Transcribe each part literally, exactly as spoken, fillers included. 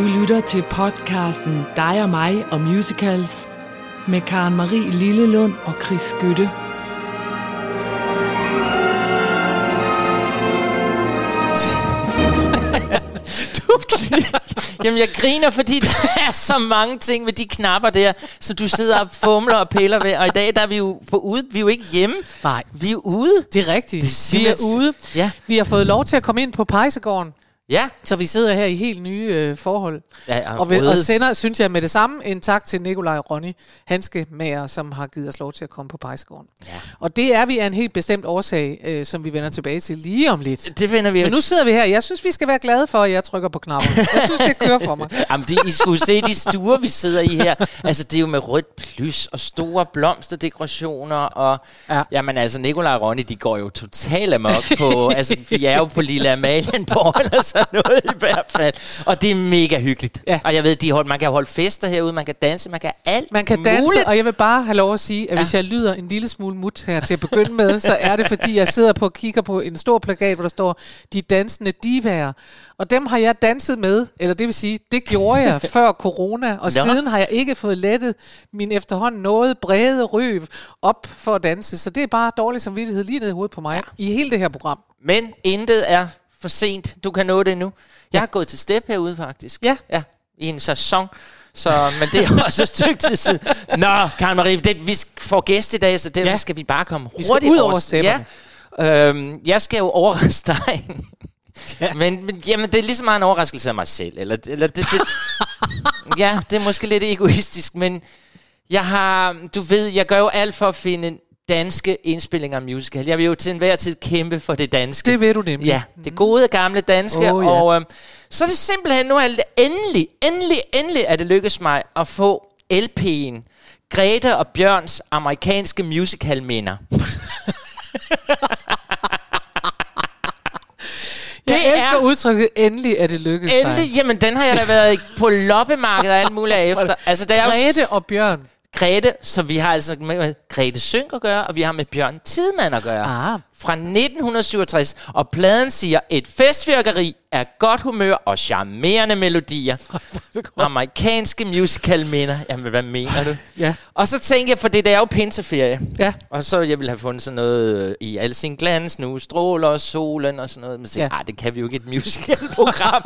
Du lytter til podcasten Dig og mig og musicals med Karen-Marie Lillelund og Chris Gøtte. Jamen, jeg griner, fordi der er så mange ting med de knapper der, som du sidder og fumler og piller ved. Og i dag, der er vi jo på ude. Vi er jo ikke hjemme. Nej. Vi er jo ude. Det er rigtigt. Det er vi er ude. Ja. Vi har fået lov til at komme ind på Pejsegården. Ja. Så vi sidder her i helt nye øh, forhold. Ja, og, og, ved, og sender, synes jeg, med det samme en tak til Nikolaj og Ronny Hanskemager, som har givet os lov til at komme på Pejsegården. Ja. Og det er vi af en helt bestemt årsag, øh, som vi vender tilbage til lige om lidt. Det finder vi. Men også. Nu sidder vi her. Jeg synes, vi skal være glade for, at jeg trykker på knappen. Jeg synes, det kører for mig. Jamen, det, I skulle se de stuer, vi sidder i her. Altså, det er jo med rødt plys og store blomsterdekorationer. Og, ja. Jamen, altså, Nikolaj og Ronny, de går jo totalt amok på... altså, vi er jo på Lille Amalienborg, eller så noget i hvert fald. Og det er mega hyggeligt. Ja. Og jeg ved, de hold, man kan holde fester herude, man kan danse, man kan alt Man kan muligt. danse, og jeg vil bare have lov at sige, at ja. hvis jeg lyder en lille smule mut her til at begynde med, så er det, fordi jeg sidder på og kigger på en stor plakat, hvor der står, de dansende divaer. Og dem har jeg danset med, eller det vil sige, det gjorde jeg før corona, og Nå. siden har jeg ikke fået lettet min efterhånden noget brede røv op for at danse. Så det er bare dårlig samvittighed lige ned i hovedet på mig, ja. i hele det her program. Men intet er... for sent. Du kan nå det nu. Jeg ja. har gået til step herude, faktisk. Ja. ja. I en sæson. Så, men det er også et stykke tid siden. Nå, Karen-Marie, det, vi får gæst i dag, så det ja. skal vi bare komme hurtigt over. Vi skal ud over stepperne. Ja. Øhm, jeg skal jo overraske dig. ja. men, men jamen, det er lige så meget en overraskelse af mig selv. Eller, eller det, det, ja, det er måske lidt egoistisk, men jeg har, du ved, jeg gør jo alt for at finde danske indspillinger af musical. Jeg vil jo til enhver tid kæmpe for det danske. Det ved du nemlig. Ja, det gode gamle danske. Oh, ja. Og øh, så er det simpelthen, nu er det endelig, endelig, endelig, at det lykkes mig at få L P'en. Grete og Bjørns amerikanske musicalminder. Jeg det elsker er... udtrykket, endelig er det lykkedes dig. Endelig, jamen den har jeg da været på loppemarkedet og alt muligt efter. Altså, der Grete er jo... og Bjørn. Grete, så vi har altså med Grete Sonck at gøre, og vi har med Bjørn Tidemand at gøre. Ah. Fra nitten syvogtres, og pladen siger, et festfyrkeri er godt humør og charmerende melodier. Amerikanske musicalminder. Jamen, hvad mener du? Ja. Og så tænkte jeg, for det der er jo pinseferie. Ja. Og så jeg ville have fundet sådan noget i al sin glans nu, stråler og solen og sådan noget. Men så tænkte, ja. det kan vi jo ikke, et musicalprogram.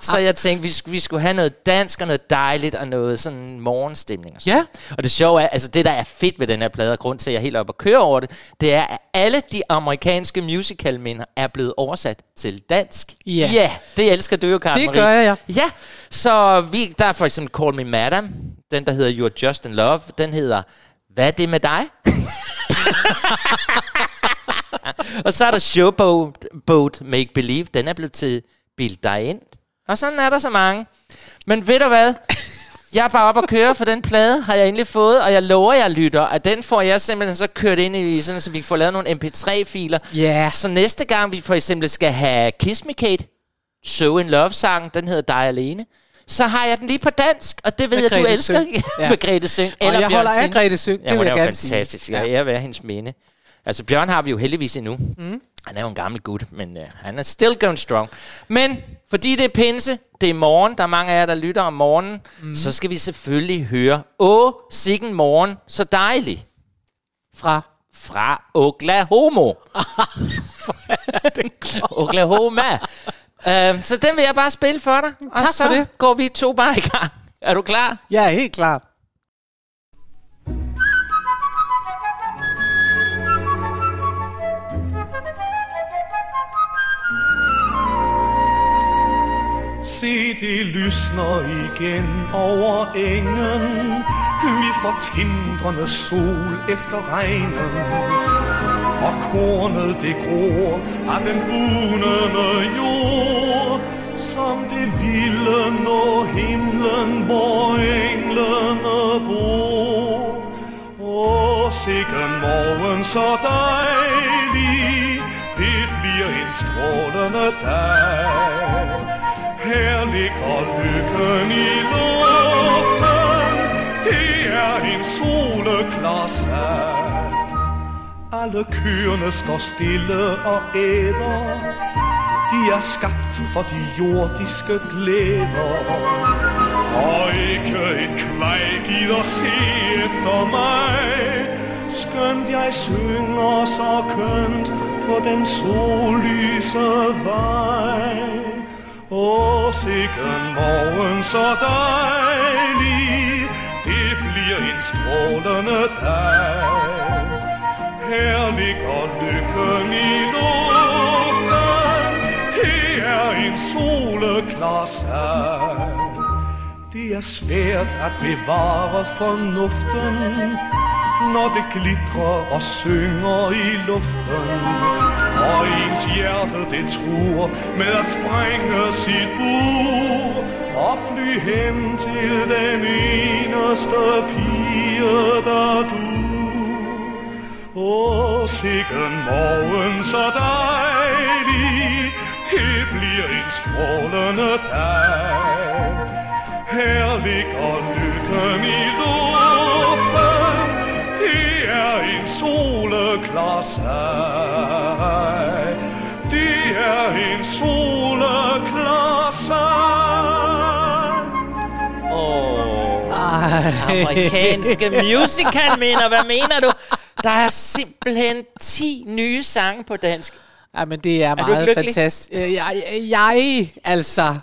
Så jeg tænkte, vi skulle, vi skulle have noget dansk og noget dejligt og noget sådan morgenstemning. Og, sådan. Ja. Og det sjove er, altså det der er fedt ved den her plade, og grund til, at jeg er helt oppe og kører over det, det er, at alle de amerikanske amerikanske musicalminder er blevet oversat til dansk. Ja, yeah. yeah, det elsker du jo, Karen-Marie. Det gør jeg, ja. Ja, så vi, der er for eksempel Call Me Madam, den der hedder You're Just in Love, den hedder Hvad er det med dig? Og så er der Showboat Boat Make Believe, den er blevet til Bild dig ind. Og sådan er der så mange. Men ved du hvad? Jeg er bare op og køre, for den plade har jeg endelig fået, og jeg lover, jeg lytter, at den får jeg simpelthen så kørt ind i, sådan, så vi får lavet nogle M P tre filer. Yeah. Så næste gang, vi for eksempel skal have Kiss Me Kate, So In Love-sangen, den hedder Dig Alene, så har jeg den lige på dansk, og det ved med jeg, Grete du elsker. Ja. Med Grete Sonck. Og jeg holder af Grete Sonck, det vil jeg gerne sige. Fantastisk, jeg ja. er ved hendes minde. Altså, Bjørn har vi jo heldigvis endnu. Mm. Han er jo en gammel gut, men uh, han er still going strong. Men fordi det er pinse, det er morgen, der er mange af jer, der lytter om morgenen, mm. så skal vi selvfølgelig høre Åh, sikken morgen, så dejlig. Fra? Fra Oklahoma. Oklahoma. Uh, så den vil jeg bare spille for dig. Og tak så for det. Går vi to bare i gang. Er du klar? Jeg er helt klar. Se, det lysner igen over engen. Vi får tindrende sol efter regnen. Og kornet det gror af den bugnende jord, som det ville når himlen, hvor englene bor. Åh, sikke morgen så dejlig, det bliver en strålende dag. Her ligger lykken i luften, det er en soleklar sag. Alle køerne står stille og æder, De er skabt for de jordiske glæder, og ikke et kvej gider se efter mig. Skønt jeg synger så kønt på den sollyse vej. Åh, sikke morgen så dejlig, det bliver en strålende dag. Her ligger lykken i luften, det er en soleklar sag. Det er svært at bevare fornuften, når det glitrer og synger i luften, og ens hjerte det truer med at sprænge sit bur og fly hen til den eneste pige, der du. Åh, sikke morgen så dejlig, det bliver en strålende dag. Her ligger lykken i luften, det er en soleklar sag. Det er en soleklar sag. Åh, amerikanske musical, mener, hvad mener du? Der er simpelthen ti nye sange på dansk. Ja, men det er, er meget fantastisk. Jeg, jeg altså.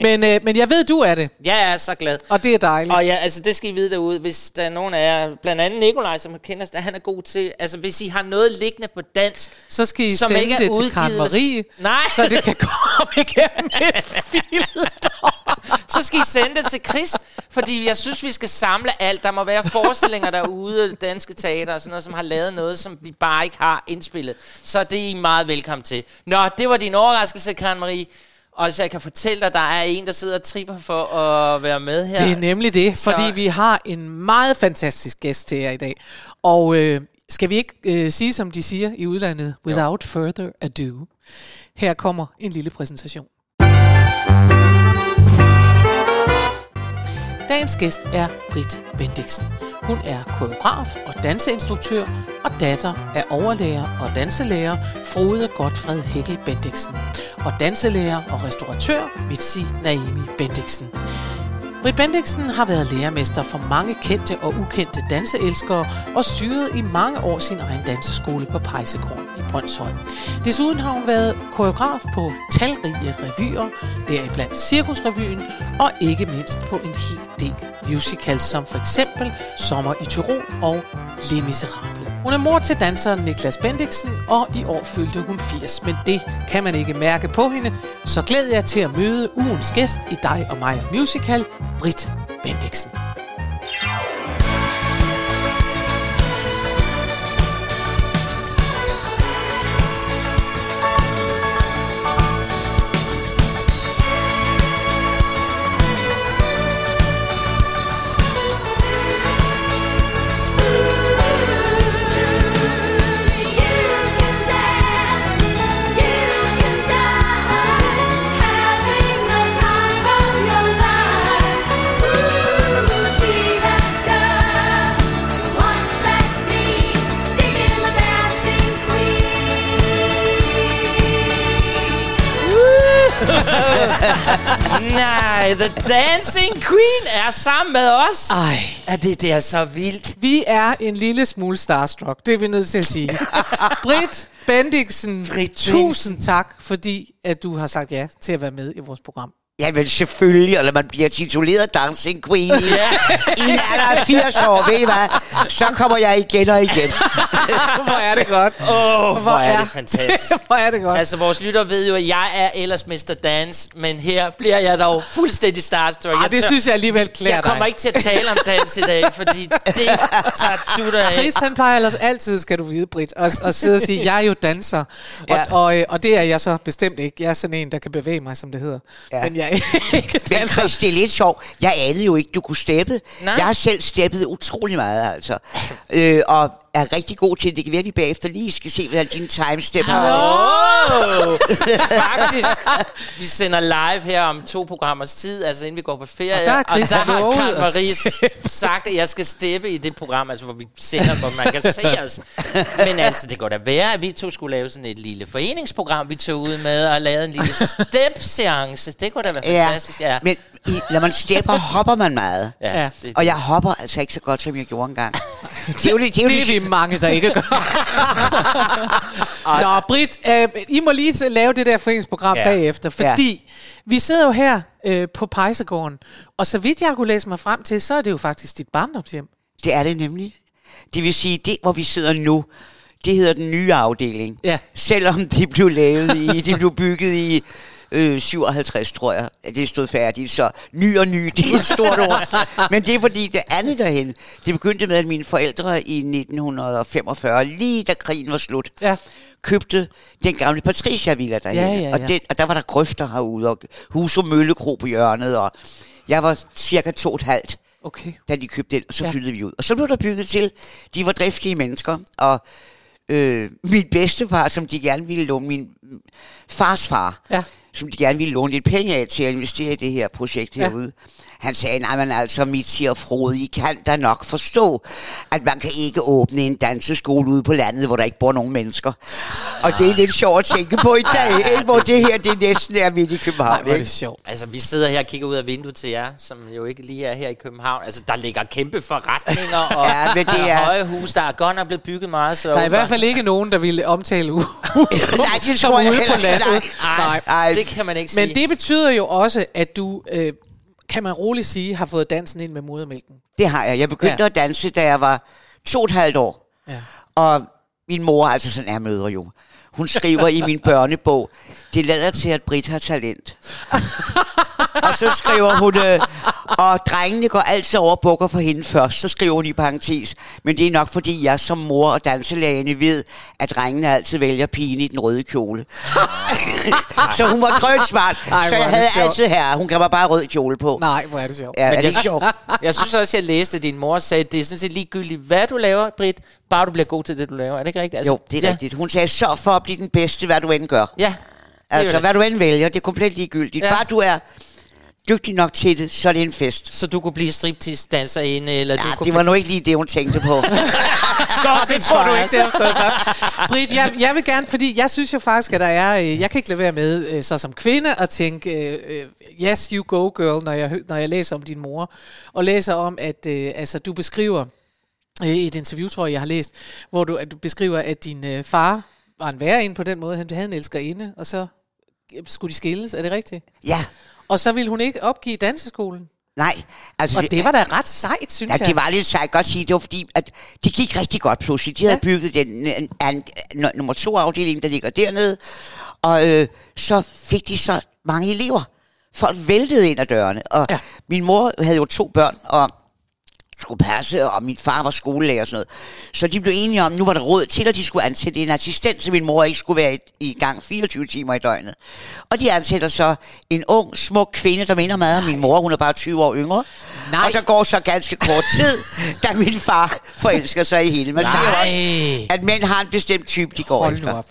men, øh, men jeg ved, du er det. Jeg er så glad. Og det er dejligt. Og ja, altså, det skal I vide derude, hvis der er nogen af jer, blandt andet Nikolaj, som kender os, han er god til, altså hvis I har noget liggende på dansk, så skal I sende det til Karen-Marie, nej, så det kan komme igennem et filter. Så skal I sende det til Chris, fordi jeg synes, vi skal samle alt. Der må være forestillinger derude, danske teater og sådan noget, som har lavet noget, som vi bare ikke har indspillet. Så det er I meget velkommen til. Nå, det var din overraskelse, Karen-Marie. Og så jeg kan fortælle dig, at der er en, der sidder og tripper for at være med her. Det er nemlig det, så... fordi vi har en meget fantastisk gæst til jer i dag. Og øh, skal vi ikke øh, sige, som de siger i udlandet, without further ado. Her kommer en lille præsentation. Dagens gæst er Britt Bendixen. Hun er koreograf og danseinstruktør og datter af overlærer og danselærer Frode Godfred Hegel Bendixen og danselærer og restauratør Mitzi Naemi Bendixen. Britt Bendixen har været lærermester for mange kendte og ukendte danseelskere og styrede i mange år sin egen danseskole på Pejsegården i Brønshøj. Desuden har hun været koreograf på talrige revyer, deriblandt Cirkusrevyen og ikke mindst på en hel del musicals som for eksempel Sommer i Tirol og Les Misérables. Hun er mor til danseren Niklas Bendixen, og i år fyldte hun firs, men det kan man ikke mærke på hende. Så glæd jer til at møde ugens gæst i Dig og Mig Musical, Britt Bendixen. Nej, The Dancing Queen er sammen med os. Ej, er det der så vildt. Vi er en lille smule starstruck, det er vi nødt til at sige. Britt Bendixen, Britt, tusind tak, fordi at du har sagt ja til at være med i vores program. Ja, men selvfølgelig, og når man bliver tituleret Dancing Queen i en alder af firs år, ved I hvad? Så kommer jeg igen og igen. Hvor er det godt. Åh, oh, hvor er det fantastisk. Hvor er det godt. Altså, vores lytter ved jo, at jeg er ellers mister Dance, men her bliver jeg dog fuldstændig starstruck. Ah, det tør, synes jeg alligevel klæder dig. Jeg kommer ikke til at tale om dans i dag, fordi det tager du dig af. Chris, han plejer ellers altid, skal du vide, Britt, og, og sidde og sige, jeg er jo danser. Ja. Og, og, og det er jeg så bestemt ikke. Jeg er sådan en, der kan bevæge mig, som det hedder. Ja. Men jeg Men Chris, det er lidt sjovt. Jeg anede jo ikke, du kunne steppe. Nej. Jeg har selv steppet utrolig meget, altså. Øh, og er rigtig god til det. Det kan virkelig bagefter lige skal se, hvordan dine timestamp har. Oh! Faktisk. Vi sender live her om to programmers tid, altså inden vi går på ferie. Og der, og der har Karen-Marie sagt, at jeg skal steppe i det program, altså hvor vi sender, hvor man kan se os. Men altså, det går da være, at vi to skulle lave sådan et lille foreningsprogram, vi tog ud med og lavede en lille step-seance. Det kunne da være fantastisk. Ja, ja. Men i, når man stepper, hopper man meget. Ja, ja. Det, og jeg hopper altså ikke så godt, som jeg gjorde engang. Det er jo det, det, det, det er vi mange, der ikke gør. Nå, Britt, øh, I må lige lave det der foreningsprogram ja. bagefter, fordi ja. vi sidder jo her øh, på Pejsegården, og så vidt jeg kunne læse mig frem til, så er det jo faktisk dit barndomshjem. Det er det nemlig. Det vil sige, det hvor vi sidder nu, det hedder den nye afdeling. Ja. Selvom det blev lavet i, det blev bygget i... Øh, syvoghalvtreds, tror jeg, det stod færdigt. Så ny og ny, det er et stort ord. Men det er fordi, det andet derhen, det begyndte med, at mine forældre i nitten femogfyrre, lige da krigen var slut, ja. købte den gamle Patricia-villa derhen. Ja, ja, ja. Og, det, og der var der grøfter herude, og hus og møllekro på hjørnet, og jeg var cirka to og et halvt, okay. da de købte den, og så flyttede ja. vi ud. Og så blev der bygget til, de var driftige mennesker, og øh, min bedstefar, som de gerne ville låne, min fars far, ja. som de gerne ville låne lidt penge af til at investere i det her projekt ja. herude. Han sagde, nej, men altså, mit siger Frode, I kan da nok forstå, at man kan ikke åbne en danseskole ude på landet, hvor der ikke bor nogen mennesker. Og det er lidt sjovt at tænke på i dag, ikke? Hvor det her, det næsten er midt i København. Nej, det er sjovt. Altså, vi sidder her og kigger ud af vinduet til jer, som jo ikke lige er her i København. Altså, der ligger kæmpe forretninger og ja, men det er... høje hus, der er godt nok blevet bygget meget. Så der er udenfor. I hvert fald ikke nogen, der ville omtale hus nej, det som ude jeg på landet. Nej, nej, nej, det kan man ikke sige. Men det betyder jo også, at du... Øh, kan man roligt sige, har fået dansen ind med modermælken? Det har jeg. Jeg begyndte ja. at danse, da jeg var to og et halvt år. Ja. Og min mor, altså sådan er mødre jo, hun skriver i min børnebog, det lader til, at Britt har talent. Og så skriver hun, øh, og drengene går altid over og bukker for hende først, så skriver hun i parentes, men det er nok fordi, jeg som mor og danselærerne ved, at drengene altid vælger pigen i den røde kjole. Så hun var drønsmart, så jeg havde altid her. Hun gav mig bare rød kjole på. Nej, hvor er det sjovt. Ja, men er det sjovt? Jeg synes også, jeg læste, at din mor sagde, det er sådan set ligegyldigt, hvad du laver, Britt, bare du bliver god til det, du laver. Er det ikke rigtigt? Altså, jo, det er ja. rigtigt. Hun sagde, så for at blive den bedste, hvad du end gør. Ja. Altså, hvad du end vælger, det er komplet ligegyldigt. Ja. Bare du er dygtig nok til det, så er det en fest. Så du kunne blive striptease-danserinde, eller ja, du kunne det var nu ikke lige det, hun tænkte på. Stort set tror du ikke det. Britt, jeg, jeg vil gerne, fordi jeg synes jo faktisk, at der er, jeg kan ikke lade være med, så som kvinde, at tænke, uh, yes, you go, girl, når jeg, når jeg læser om din mor, og læser om, at uh, altså, du beskriver, uh, et interview, tror jeg, jeg har læst, hvor du, at du beskriver, at din uh, far var en værre på den måde, han havde en elskerinde, og så skulle de skilles, er det rigtigt? Ja. Og så ville hun ikke opgive danseskolen? Nej. Altså og det, det var da ret sejt, synes ja, jeg. Ja, det var lidt sejt, godt sige. Det var fordi, at det gik rigtig godt pludselig. De ja. havde bygget den en, en, en, nummer to afdeling, der ligger dernede. Og øh, så fik de så mange elever. Folk væltede ind ad dørene. Og ja. min mor havde jo to børn, og skulle passe, og min far var skolelærer og sådan noget. Så de blev enige om, nu var der råd til, at de skulle ansætte en assistent, så min mor ikke skulle være i, i gang fireogtyve timer i døgnet. Og de ansætter så en ung, smuk kvinde, der minder meget om min mor. Hun er bare tyve år yngre. Nej. Og der går så ganske kort tid, da min far forelsker sig i hende. Man siger også, at mænd har en bestemt type, de går efter.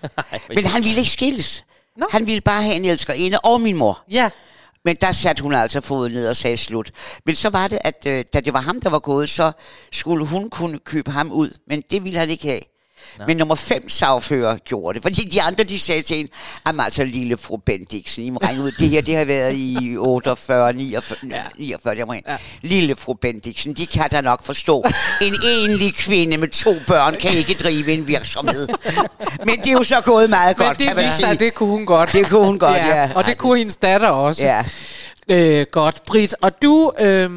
Men han ville ikke skilles. No. Han ville bare have en elskerinde og min mor. Ja. Men der satte hun altså foden ned og sagde slut. Men så var det, at øh, da det var ham, der var gået, så skulle hun kunne købe ham ud. Men det ville han ikke have. Nå. Men nummer fem sagfører gjorde det. Fordi de andre, de sagde til hende, jamen altså lille fru Bendixen, I må regne ud, det her, det har været i otteogfyrre, niogfyrre, jeg må regne. Ja. Lille fru Bendixen, de kan da nok forstå. En enlig kvinde med to børn kan ikke drive en virksomhed. Men det er jo så gået meget godt, kan man sige. Men det viser, det kunne hun godt. Det kunne hun godt, ja. ja. Og det kunne hendes datter også. Ja. Øh, godt, Britt. Og du... Øh...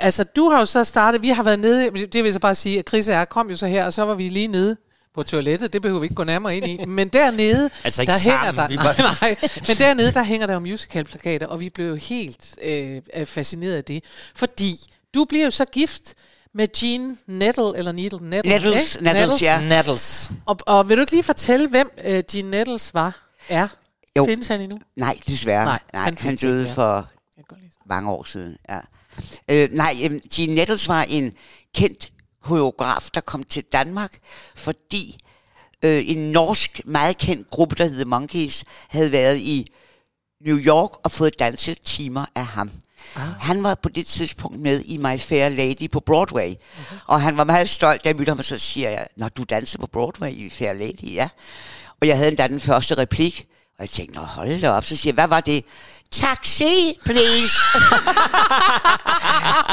Altså, du har jo så startet, vi har været nede, det vil jeg så bare sige, at Chris og jeg kom jo så her, og så var vi lige nede på toilettet, det behøver vi ikke gå nærmere ind i, men dernede, altså der hænger der, nej, nej, men dernede, der hænger der jo musicalplakater, og vi blev jo helt øh, fascineret af det, fordi du bliver jo så gift med Gene Nettles, eller Needle, Nettles, Nettles, Nettles, Nettles, ja. Nettles. Og, og vil du ikke lige fortælle, hvem øh, Gene Nettles var, er? Jo. Findes han endnu? Nej, desværre. Nej, nej han, han døde det, ja. for mange år siden, ja. Øh, nej, Gene Nettles var en kendt koreograf, der kom til Danmark, fordi øh, en norsk, meget kendt gruppe, der hed Monkeys, havde været i New York og fået danset timer af ham. Ah. Han var på det tidspunkt med i My Fair Lady på Broadway, uh-huh. og han var meget stolt, da jeg mødte ham, og så siger jeg, når du danser på Broadway i Fair Lady, ja. Og jeg havde endda den første replik, og jeg tænkte, nå hold da op, så siger jeg, hvad var det? Taxi, please.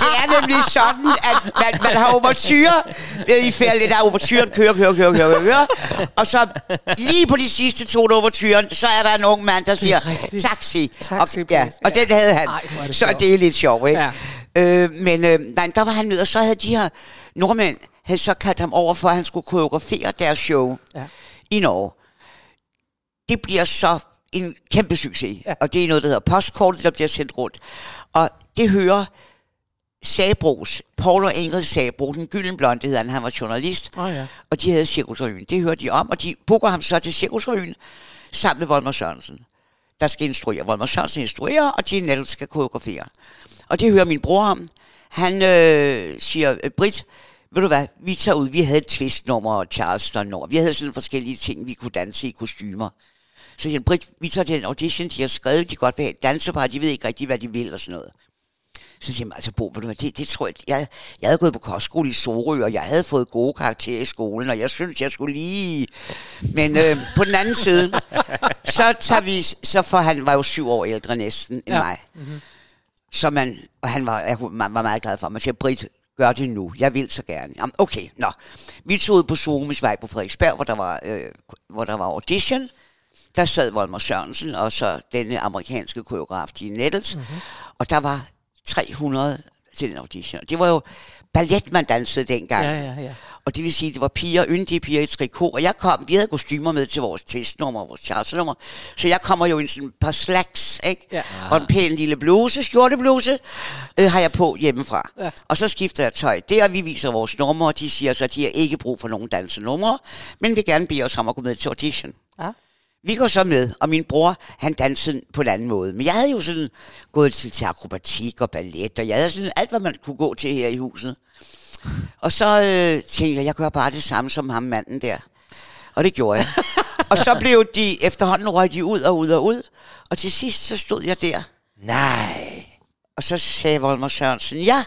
Det er nemlig sådan, at man, man har overture. I færdigt, der er overturen, kører, kører, kører, kører, kører. Og så lige på de sidste to overturen, så er der en ung mand, der siger, taxi. Taxi, og, ja, og den havde han. Ej, det så sjov. Det er lidt sjovt, ikke? Ja. Øh, men øh, nej, der var han nede, og så havde de her nordmænd, havde så kaldt ham over, for at han skulle koreografere deres show ja. i Norge. Det bliver så en kæmpe succes, ja. og det er noget, der hedder postkortet, der bliver sendt rundt. Og det hører Sabros, Poul og Ingrid Sabro, den gyldne blonde hedder han, han var journalist, oh, ja. og de havde Cirkusrevyen. Det hører de om, og de booker ham så til Cirkusrevyen sammen med Volmer Sørensen, der skal instruere. Volmer Sørensen instruerer, og Gene Nettles skal koreografere. Og det hører min bror om. Han øh, siger, Britt, ved du hvad, vi tager ud, vi havde et twistnummer og Charleston-nummer. Vi havde sådan forskellige ting, vi kunne danse i kostymer. Så siger Britt, vi tager til en audition, de har skrevet, de godt vil have et dansepar, de ved ikke rigtig, hvad de vil og sådan noget. Så siger man, altså Bo, det, det tror jeg, jeg, jeg havde gået på kostskole i Sorø, og jeg havde fået gode karakterer i skolen, og jeg synes, jeg skulle lige... Men øh, på den anden side, så tager vi, så for han var jo syv år ældre næsten end ja. mig. Mm-hmm. Så man, og han var, jeg, man var meget glad for, man siger, Britt, gør det nu, jeg vil så gerne. Jamen, okay, nå. Vi tog ud på Somis vej på Frederiksberg, hvor der var, øh, hvor der var audition. Der sad Volmer Sørensen og så denne amerikanske koreograf Gene Nettles, mm-hmm. og der var tre hundrede til den audition. Det var jo ballet, man dansede dengang. Ja, ja, ja. Og det vil sige, det var piger, yndige piger i trikot, og jeg kom, vi havde kostymer med til vores testnummer, vores charternummer, så jeg kommer jo i sådan et par slacks, ikke? Ja. Og en pæn lille bluse, skjortebluse, øh, har jeg på hjemmefra. Ja. Og så skifter jeg tøj der, vi viser vores numre, og de siger så, at de har ikke brug for nogen dansenumre, men vil gerne bede os om at gå med til audition. Ja. Vi går så med, og min bror, han dansede på en anden måde. Men jeg havde jo sådan gået til, til akrobatik og ballet, og jeg havde sådan alt, hvad man kunne gå til her i huset. Og så øh, tænkte jeg, jeg gør bare det samme som ham manden der. Og det gjorde jeg. Og så blev de efterhånden røget ud og ud og ud, og til sidst så stod jeg der. Nej. Og så sagde Volmer Sørensen, ja,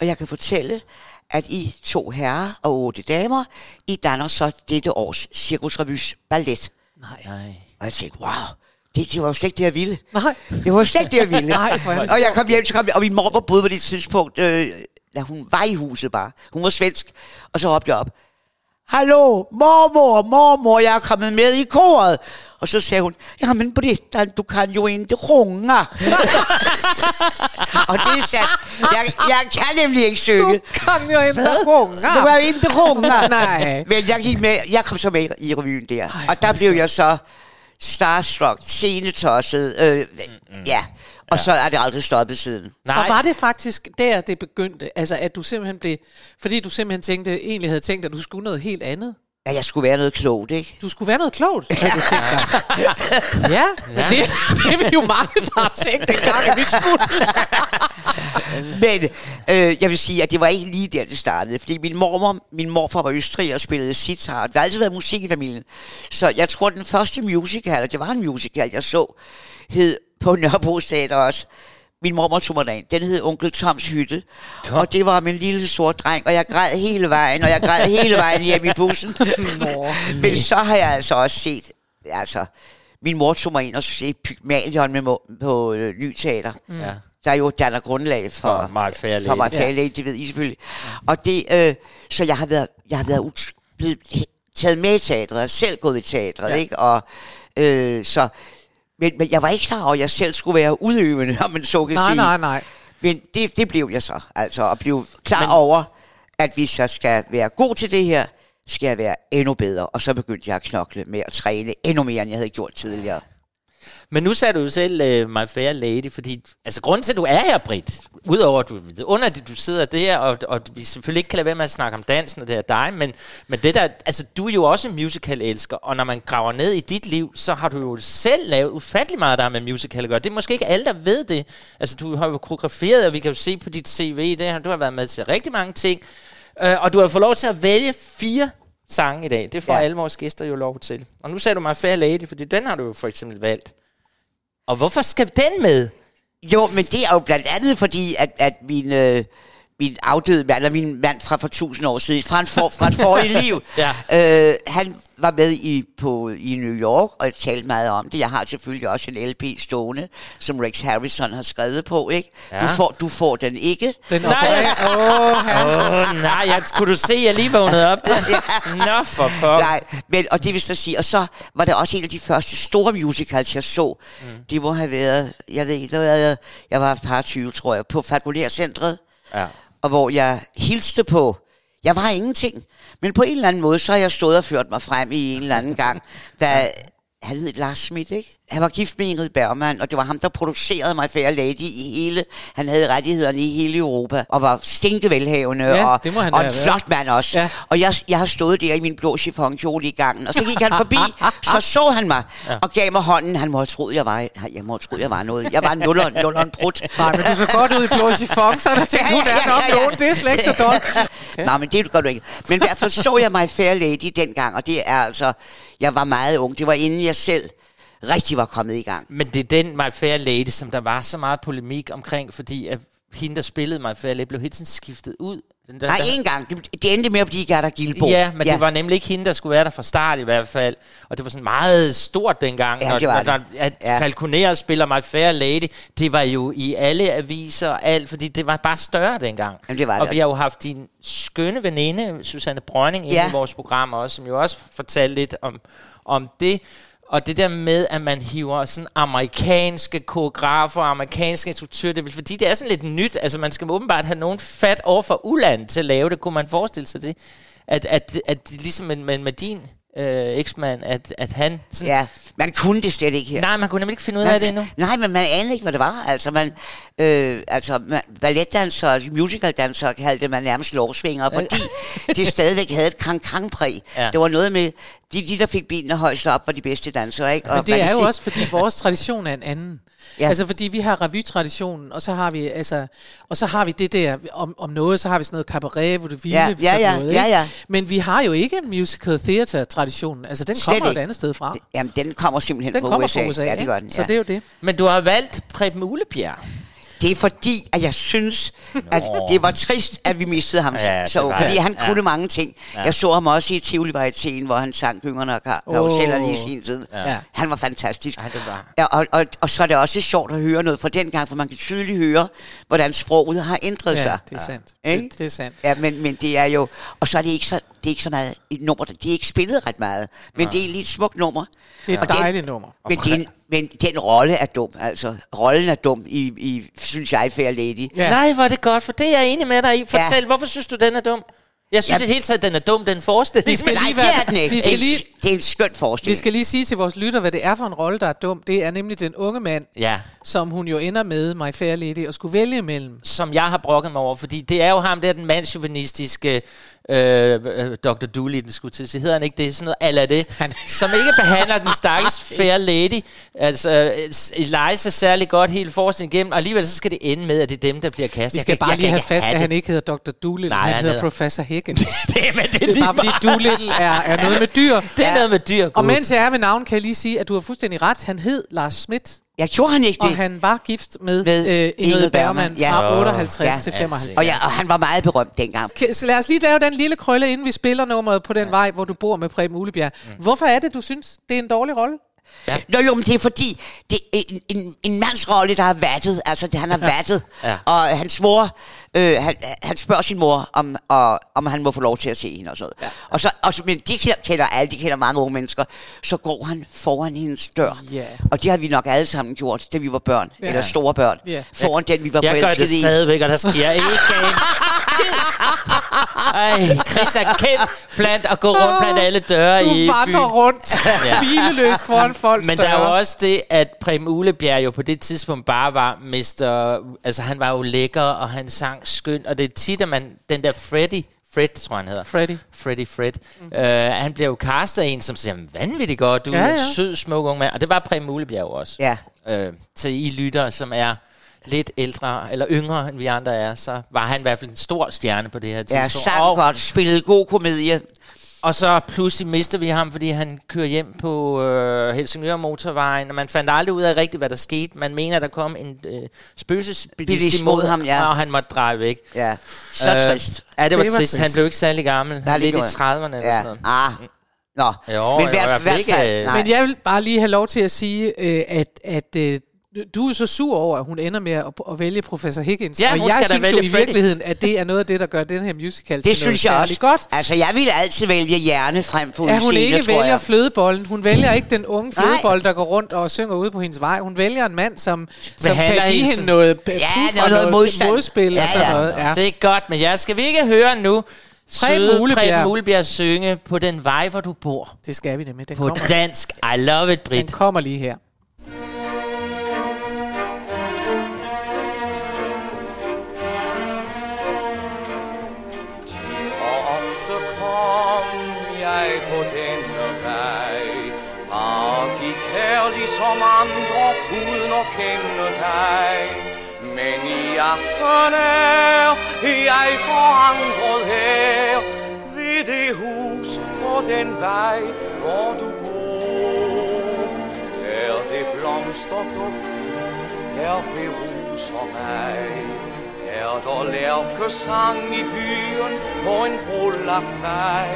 og jeg kan fortælle, at I to herrer og otte damer, I danner så dette års Cirkusrevys ballet. Nej. Og jeg tænkte, wow, det, det var jo slet ikke det, jeg ville. Nej. Det var jo slet ikke det, jeg ville. Nej, for og jeg kom hjem, så kom jeg, og min mor var både på det tidspunkt, øh, da hun var i huset bare. Hun var svensk, og så råbte jeg op. Hallo, mormor, mormor, jeg er kommet med i koret. Og så sagde hun, jamen Britta, du kan jo ikke runge. Og det er sandt. Jeg, jeg kan nemlig ikke synge. Du kan jo ikke runge. Du kan jo ikke runge. Nej. Men jeg gik med, jeg kom så med i revyen der. Ej, og der blev jeg så starstruck, scenetosset, øh, mm-hmm. ja. Og ja. så er det aldrig stoppet siden. Nej. Og var det faktisk der, det begyndte? Altså, at du simpelthen blev... Fordi du simpelthen tænkte, egentlig havde tænkt, at du skulle noget helt andet? Ja, jeg skulle være noget klogt, ikke? Du skulle være noget klogt, havde du tænkt dig. Ja, ja. Det, det er vi jo mange, der har tænkt dengang, at vi skulle. Men øh, jeg vil sige, at det var ikke lige der, det startede. Fordi min mormor, min morfar var østrig og spillede sitar. Det har altid været musik i familien. Så jeg tror, den første musical, det var en musical, jeg så, hed... på Nørrebro Teater også. Min mormor tog mig derind. Den hed Onkel Toms Hytte. Kom. Og det var min lille sort dreng, og jeg græd hele vejen, og jeg græd hele vejen hjem i bussen. Men så har jeg altså også set, altså, min mor tog mig ind og set Pygmalion med må, på øh, Ny Teater. Mm. Ja. Der er jo danner grundlag for My Fair Lady. For My Fair Lady, det ved I selvfølgelig. Ja. Og det, øh, så jeg har været, jeg har været ut- blevet taget med i teatret, og selv gået i teatret, ja. ikke? Og øh, så... Men, men jeg var ikke klar over, at jeg selv skulle være udøvende, om man så kan nej, sige. Nej, nej, nej. Men det, det blev jeg så, altså. Og blev klar men... over, at hvis jeg skal være god til det her, skal jeg være endnu bedre. Og så begyndte jeg at knokle med at træne endnu mere, end jeg havde gjort tidligere. Men nu sagde du jo selv uh, My Fair Lady, fordi... Altså, grunden til, at du er her, Britt, udover at du under det, du sidder der, og, og vi selvfølgelig ikke kan lade være med at snakke om dansen, og det er dig, men, men det der... Altså, du er jo også en musical-elsker, og når man graver ned i dit liv, så har du jo selv lavet ufattelig meget, der med musical at gøre. Det er måske ikke alle, der ved det. Altså, du har jo koreograferet, og vi kan jo se på dit C V, det her, du har været med til rigtig mange ting. Uh, og du har fået lov til at vælge fire sange i dag. Det får ja. alle vores gæster jo lov til. Og nu sagde du My Fair Lady, fordi den har du jo for eksempel valgt. Og hvorfor skal den med? Jo, men det er jo blandt andet fordi, at, at min... Øh min afdøde mand, eller min mand fra for tusind år siden, fra, for, fra et forrige liv. ja. øh, han var med i, på, i New York, og jeg talte meget om det. Jeg har selvfølgelig også en L P stående, som Rex Harrison har skrevet på, ikke? Ja. Du, får, du får den ikke. Den nej, jeg, oh, oh, nej, jeg kunne du se, jeg lige vågnede op der. ja. Nå, for pop. Nej, men, og det vil så sige, og så var det også en af de første store musicals, jeg så. Mm. Det må have været, jeg ved ikke, jeg, jeg var et par tyve, tror jeg, på Falconer-centret. Ja. Og hvor jeg hilste på, jeg var ingenting, men på en eller anden måde, så har jeg stået og ført mig frem i en eller anden gang, da han hed Lars Schmidt, ikke? Han var gift med Ingrid Bergman, og det var ham, der producerede My Fair Lady i hele, han havde rettighederne i hele Europa, og var stinkevelhavende, ja, og, og en flot mand også. Ja. Og jeg, jeg har stået der i min blå chiffonkjole i gangen, og så gik han forbi, så så han mig, ja. og gav mig hånden. Han må have troet, jeg var, jeg må have troet, jeg var noget. Jeg var en nulleren, nulleren prut. Nej, men du så godt ud i blå chiffon, så der tænkte, hun er nok nogen, det er slet ikke så dårligt. Okay. Nej, men det gør du ikke. Men i hvert fald så jeg My Fair Lady dengang, og det er altså, jeg var meget ung, det var inden jeg selv rigtig var kommet i gang. Men det er den My Fair Lady, som der var så meget polemik omkring, fordi at hende, der spillede My Fair Lady, blev helt sådan skiftet ud. Den der, Nej, der... en gang. Det, det endte med at blive Gerda Gilbo. Ja, men ja. det var nemlig ikke hende, der skulle være der fra start i hvert fald. Og det var sådan meget stort dengang, ja, når, det var når det. Der, at ja. Falconer spiller My Fair Lady. Det var jo i alle aviser og alt, fordi det var bare større dengang. Jamen, det var det. Og vi har jo haft din skønne veninde, Susanne Brønning, ja. inde i vores program også, som jo også fortalte lidt om, om det. Og det der med, at man hiver sådan amerikanske koreografer, amerikanske instruktører, det er fordi det er sådan lidt nyt. Altså man skal åbenbart have nogen fat over for uland til at lave det. Kunne man forestille sig det? At, at, at ligesom med, med, med din øh, eksmand, at, at han... Sådan, ja, man kunne det slet ikke her. Nej, man kunne nemlig ikke finde ud af man, det endnu. Nej, men man anede ikke, hvad det var. Altså man... Øh, altså balletdansere, musicaldansere kaldte man nærmest lovsvinger, fordi det stadigvæk havde et krank-krank-præg. Ja. Det var noget med... De, de, der fik benene højst op, var de bedste dansere, ikke? Og men det er jo også, fordi vores tradition er en anden. Ja. Altså, fordi vi har revytraditionen, og så har vi altså, og så har vi det der om, om noget, så har vi sådan noget cabaret, hvor det vilde, ja, ja, ja, noget, ja, ja. Men vi har jo ikke musical theater-traditionen. Altså, den Slet kommer et andet sted fra. Jamen, den kommer simpelthen den fra, kommer U S A. fra U S A. Ja, det gør den, ja. Så det er jo det. Men du har valgt Preben Uglebjerg. Det er fordi, at jeg synes, at det var trist, at vi mistede ham. Ja, så, fordi han kunne ja. mange ting. Ja. Jeg så ham også i Tivoli-varietéen, hvor han sang Gyngerne og Karusellerne oh. i sin tid. Ja. Han var fantastisk. Ja, det var. Ja, og, og, og så er det også sjovt at høre noget fra dengang, for man kan tydeligt høre, hvordan sproget har ændret ja, sig. det er sandt. Ja. Det, det er sandt. Ja, men, men det er jo... Og så er det ikke så... Det er ikke så meget et nummer, det er ikke spillet ret meget, men ja. det er lige et smukt nummer. Det er et dejligt nummer. Men den, men den rolle er dum, altså. Rollen er dum, i, i synes jeg, Fair Lady. Ja. Nej, hvor er det godt, for det er jeg enig med dig i. Fortæl, ja. hvorfor synes du, den er dum? Jeg synes ja. det hele taget, den er dum, den forestilling. Nej, det er den ikke. Det er, lige, det er en skøn forestilling. Vi skal lige sige til vores lytter, hvad det er for en rolle, der er dum. Det er nemlig den unge mand, ja. som hun jo ender med, My Fair Lady, og skulle vælge mellem. Som jeg har brokket mig over, fordi det er jo ham, der den mandsjuvenistiske... Øh, doktor Doolittle skulle til sig. Hedder han ikke det? Sådan noget ala det. Som ikke behandler den stakkels Fair Lady. Altså, Eliza særlig godt hele forskningen igennem. Og alligevel så skal det ende med, at det er dem, der bliver kastet. Vi skal bare lige have fast, at han ikke hedder doktor Doolittle. Nej, han, han hedder, hedder Professor Higgins. det, men det, det er bare, fordi Doolittle er, er noget med dyr. Det er ja. noget med dyr. God. Og mens jeg er ved navn, kan jeg lige sige, at du har fuldstændig ret. Han hed Lars Schmidt. Jeg gjorde han ikke det. Og han var gift med, med øh, Ingrid Bergman ja. fra otteoghalvtreds ja. til femoghalvtreds. Og, ja, og han var meget berømt dengang. Så lad os lige lave den lille krølle, inden vi spiller nummeret På den ja. vej, hvor du bor med Preben Uglebjerg. Mm. Hvorfor er det, du synes, det er en dårlig rolle? Ja. Nå jo, men det er fordi, det er en, en, en mands rolle, der har vattet. Altså, det, han har vattet. ja. Og hans mor, øh, han, han spørger sin mor, om, og, om han må få lov til at se hende og sådan. Ja. Og så, og, men de kender alle, de kender mange unge mennesker. Så går han foran hendes dør. Yeah. Og det har vi nok alle sammen gjort, da vi var børn. Yeah. Eller store børn. Yeah. Foran den, vi var forelskede i. Jeg gør det stadigvæk, og der sker ikke Ej, Chris er kendt blandt at gå rundt blandt alle døre i byen. Du vandrer rundt, hvileløst foran folks døre. Men der er jo også det, at Preben Uglebjerg jo på det tidspunkt bare var mister... Altså, han var jo lækker, og han sang skønt. Og det er tit, at man... Den der Freddy... Fred, tror han hedder. Freddy. Freddy Fred. Mm-hmm. Uh, han blev jo castet af en, som siger, vanvittigt godt, du er ja, ja. en sød, smuk ung mand. Og det var Preben Uglebjerg også. Ja. Uh, til I lytter, som er... lidt ældre eller yngre, end vi andre er, så var han i hvert fald en stor stjerne på det her tidspunkt. Ja, sang godt, spillede god komedie. Og så pludselig mister vi ham, fordi han kører hjem på øh, Helsingør Motorvejen, og man fandt aldrig ud af rigtigt, hvad der skete. Man mener, der kom en øh, spøgelsesbilist imod ham, ja. Og han måtte dreje væk. Ja, så øh, trist. Ja, det, det var, trist. var trist. Han blev ikke særlig gammel. Han lidt i trediverne ja. Eller sådan noget. Ah. Nå. Jo, men, jo, hvert, hvert ikke, fald, men jeg vil bare lige have lov til at sige, øh, at... at øh, du er så sur over, at hun ender med at, at vælge Professor Higgins, ja, og jeg synes jo i virkeligheden, at det er noget af det, der gør den her musical til noget særligt godt. Altså, jeg ville altid vælge hjerne frem for ja, hun scener, ikke vælger jeg. Flødebollen. Hun vælger ikke den unge flødebold, der går rundt og synger ude på hendes vej. Hun vælger en mand, som, som kan give hende noget puff ja, og noget, noget modspil ja, og sådan ja. Noget. Ja. Det er godt, men jeg skal vi ikke høre nu søde Preben Uglebjerg synge på den vej, hvor du bor. Det skal vi det med. Den på dansk. I love it, Britt. Den kommer lige her. Som andre uden at kende dig. Men i aften er jeg forandret her ved det hus på den vej, hvor du bor. Er det blomsterduft, her beruser mig. Er der lærkesang i byen på en brolagt vej.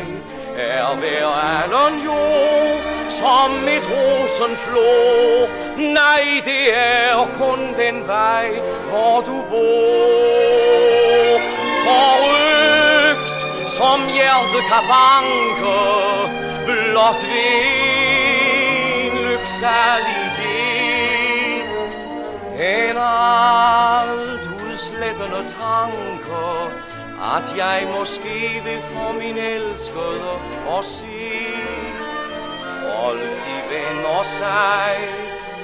Er hver allen jord som et rosenflor. Nej, det er kun den vej, hvor du bor. Forrygt som hjertet kan banke, blot ved en lyksalig idé. Den alt udslettende tanke, at jeg måske vil få min elskede at se. Folk de vender sig,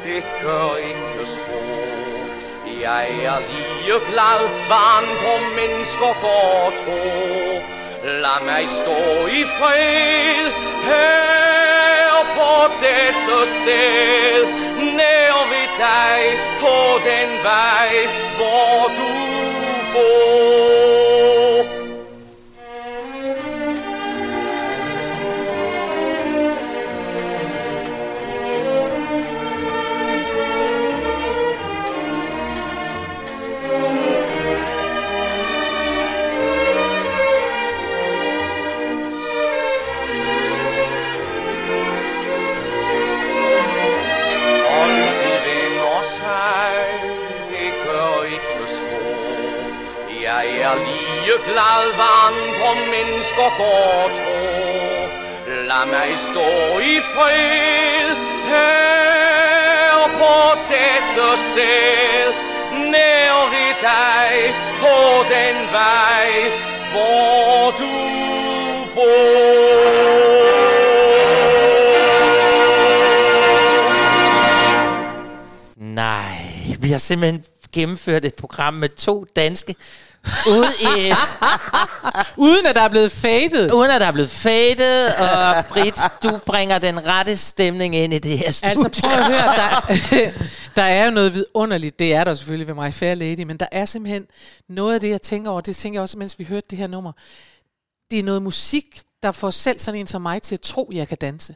det gør ikke spor. Jeg er lige glad, hvad andre mennesker går og tror. Lad mig stå i fred her på dette sted, nær ved dig på den vej, hvor du bor. Jeg er lige glad, hvad andre mennesker går og tror. Lad mig stå i fred her på dette sted, nær ved dig på den vej, hvor du bor. Nej, vi har simpelthen gennemført et program med to danske Ud et. Uden at der er blevet fadet. Uden at der er blevet fadet. Og Britt, du bringer den rette stemning ind i det her studie. Altså prøv at høre, der, der er jo noget vidunderligt. Det er der selvfølgelig ved My Fair Lady. Men der er simpelthen noget af det, jeg tænker over. Det tænker jeg også, mens vi hørte det her nummer. Det er noget musik, der får selv sådan en som mig til at tro, at jeg kan danse.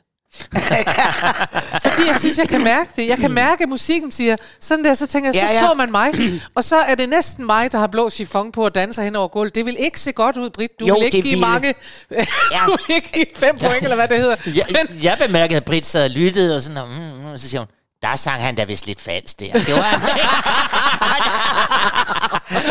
Fordi jeg synes, jeg kan mærke det. Jeg kan mærke, at musikken siger sådan der, så tænker jeg, så ja, ja. så man mig. Og så er det næsten mig, der har blå chiffon på og danser hen over gulvet. Det vil ikke se godt ud, Britt. Du jo, vil ikke give ville. mange ja. Du vil ikke give fem point, ja. eller hvad det hedder. Jeg, Men... jeg bemærkede, at Britt sad og lyttede og sådan, og mm, så siger hun, der sang han da vist lidt falsk der. Det var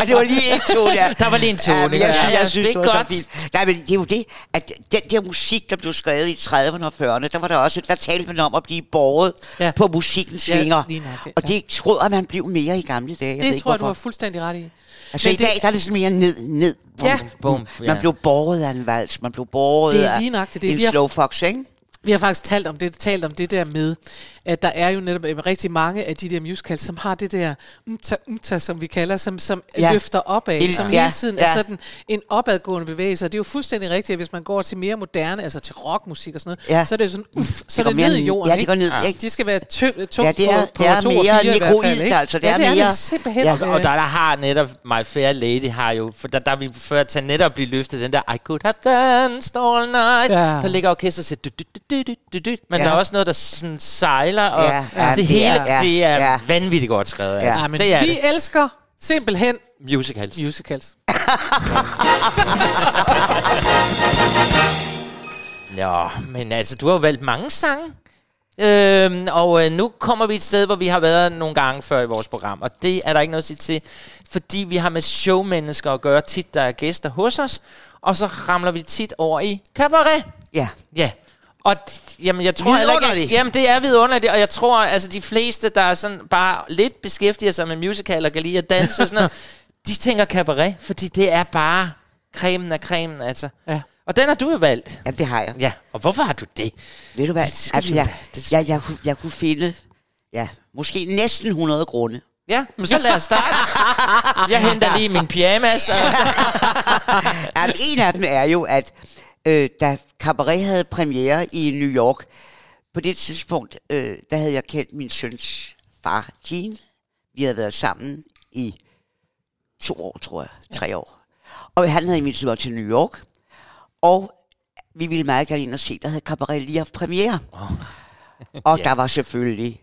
ah, det var lige en tone, ja. Der var lige en tone, ja. Jeg, ja, synes, jeg synes, det, det var godt. Så fint. Nej, men det er jo det, at den der musik, der blev skrevet i trediverne og fyrrerne, der var der også, der talte man om at blive båret ja. på musikkens vinger. Ja, ja. Og det tror jeg, man blev mere i gamle dage. Jeg det tror jeg, du var fuldstændig ret i. Altså men i det, dag, der er det sådan mere ned, ned. Bum, ja. bum. Man ja. blev båret af en vals, man blev båret af en slow fox, ikke? Vi har faktisk talt om det, talt om det der med, at der er jo netop rigtig mange af de der musicals, som har det der umta, umta, som vi kalder, som, som ja. løfter opad, det, som ja. hele tiden ja. er sådan en opadgående bevægelse. Og det er jo fuldstændig rigtigt, at hvis man går til mere moderne, altså til rockmusik og sådan noget, ja. så er det jo sådan, uff, så det er det ned i jorden. Ja, det går ned. Ja. De skal være tyngde, tungt ja, det er, på, på det er to og fire i hvert fald. Ikke? Altså, det ja, det er, er mere simpelthen. Ja. Og, og der, der har netop My Fair Lady har jo, for der, der vi før til netop blive løftet den der I could have danced all night. Ja. Der ligger orkester til men ja. der er også noget, der sådan sejler, og ja, ja, det, det hele, er, det er ja. vanvittigt godt skrevet. Ja. Altså. Ja, men det er vi det. elsker simpelthen musicals. musicals. Nå, men altså, du har jo valgt mange sange, øhm, og øh, nu kommer vi et sted, hvor vi har været nogle gange før i vores program, og det er der ikke noget at sige til, fordi vi har med showmennesker at gøre tit, der er gæster hos os, og så ramler vi tit over i cabaret. Ja. Ja. Og jamen, jeg tror ikke, jamen det er vidunderligt, og jeg tror, altså de fleste, der er sådan bare lidt beskæftiger sig med musical og kan lide at danse og sådan noget, de tænker cabaret, fordi det er bare cremen af cremen, altså. Ja. Og den har du jo valgt. Jamen det har jeg. Ja, og hvorfor har du det? Ved du hvad, det altså, jeg, jeg, jeg, jeg, kunne, jeg kunne finde, ja, måske næsten hundrede grunde. Ja, men så lad os starte. Jeg henter lige min pyjamas. Og jamen, en af dem er jo, at Øh, da Cabaret havde premiere i New York, på det tidspunkt, øh, der havde jeg kendt min søns far, Gene. Vi havde været sammen i to år, tror jeg, tre år. Og han havde imidlertid været til New York, og vi ville meget gerne ind og se, der havde Cabaret lige haft premiere. Oh. Og yeah. der var selvfølgelig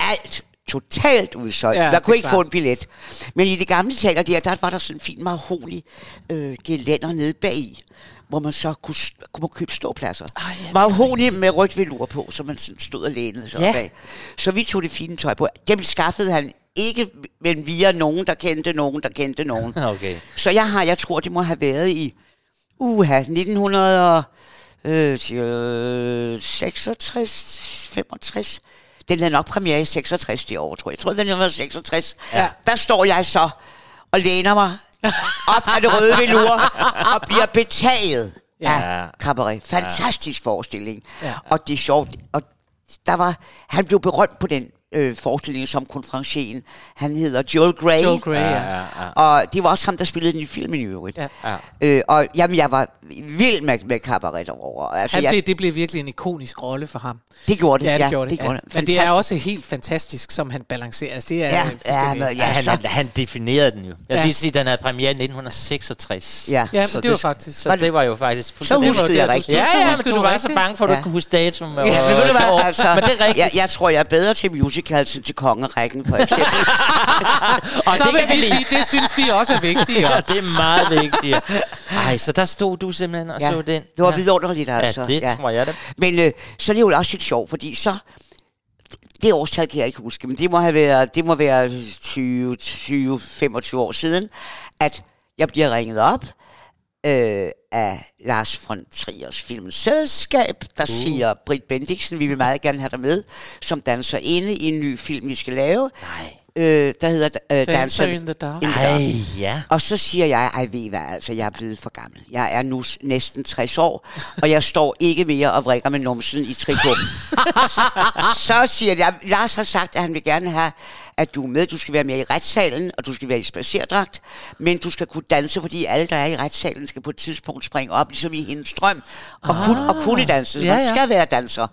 alt totalt udsolgt. Ja, man kunne ikke klart. få en billet. Men i det gamle teater der, der var der sådan en fin mahogni øh, gelænder nede bagi, hvor man så kunne, kunne man købe ståpladser. Mahogni med rødt velur på, så man sådan stod og lænede sig ja. bag. Så vi tog det fine tøj på. Dem skaffede han ikke, men via nogen, der kendte nogen, der kendte nogen. Okay. Så jeg har, jeg tror, det må have været i uha, nitten seksogtres, femogtres. Den havde nok premiere i seksogtres det år, tror jeg. Jeg tror, den var seksogtres. Ja. Der står jeg så og læner mig op af det røde velure og bliver betaget ja. af Cabaret. Fantastisk ja. forestilling. Ja. Og det er sjovt. Og der var, han blev berømt på den øh, forestilling som konferencieren. Han hedder Joel Grey. Joel Grey ja. Ja, ja. Og det var også ham, der spillede den i filmen i øvrigt. Ja. Ja. Øh, og jamen, jeg var vild med, med Cabaret over. Altså, ja, det, det blev virkelig en ikonisk rolle for ham. Det gjorde det. Ja, det, ja, gjorde det. det, gjorde ja. det. Men det er også helt fantastisk, som han balancerer. Altså, det er, ja, ja, men, ja, han, han, han definerede den jo. Jeg vil lige sige, at den havde premiere i nitten seksogtres. Ja, ja så det, det var faktisk. Så det var jo faktisk. Så huskede jeg rigtigt. Ja, ja, men du var så bange for, at du kunne huske datum. Men det er rigtigt. Jeg tror, jeg er bedre til musicalsen til Kongerækken, for eksempel. Og så det vil vi sige, det synes vi også er vigtigt. Ja, det er meget vigtigt. Ej, så der stod du simpelthen og ja, så den. Det var ja. vidunderligt, altså. Ja, det ja. tror jeg det. Men øh, så er det jo også lidt sjovt, fordi så det årstal kan jeg ikke huske, men det må have været, det må være tyve til femogtyve år siden, at jeg bliver ringet op øh, af Lars von Triers filmselskab, der uh. siger Britt Bendixen, vi vil meget gerne have dig med, som danser inde i en ny film, vi skal lave. Nej. Øh, der hedder øh, Dancer in the Dark. Ej, ja. Og så siger jeg, ej ved I hvad, altså, jeg er blevet for gammel. Jeg er nu næsten tres år, og jeg står ikke mere og vrikker med numsen i trikot. så, så siger jeg, Lars har sagt, at han vil gerne have, at du er med. Du skal være med i retssalen, og du skal være i spacerdragt, men du skal kunne danse, fordi alle, der er i retssalen, skal på et tidspunkt springe op, ligesom i hendes drøm, og, ah, kun, og kunne danse. Ja, ja. Man skal være danser.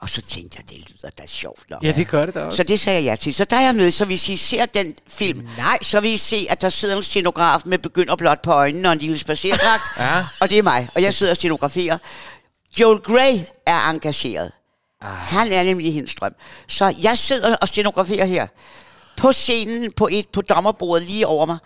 Og så tænkte jeg, det lyder da sjovt nok. Ja, det gør det da også. Så det sagde jeg ja til. Så der er jeg med, så hvis I ser den film, nej, så vil I se, at der sidder en scenograf med begynder blot på øjnene og en lille spacerdragt. Ja. Og det er mig, og jeg sidder og scenograferer. Joel Grey er engageret. Ah. Han er nemlig hendes drøm. Så jeg sidder og scenograferer her. På scenen, på et på dommerbordet lige over mig,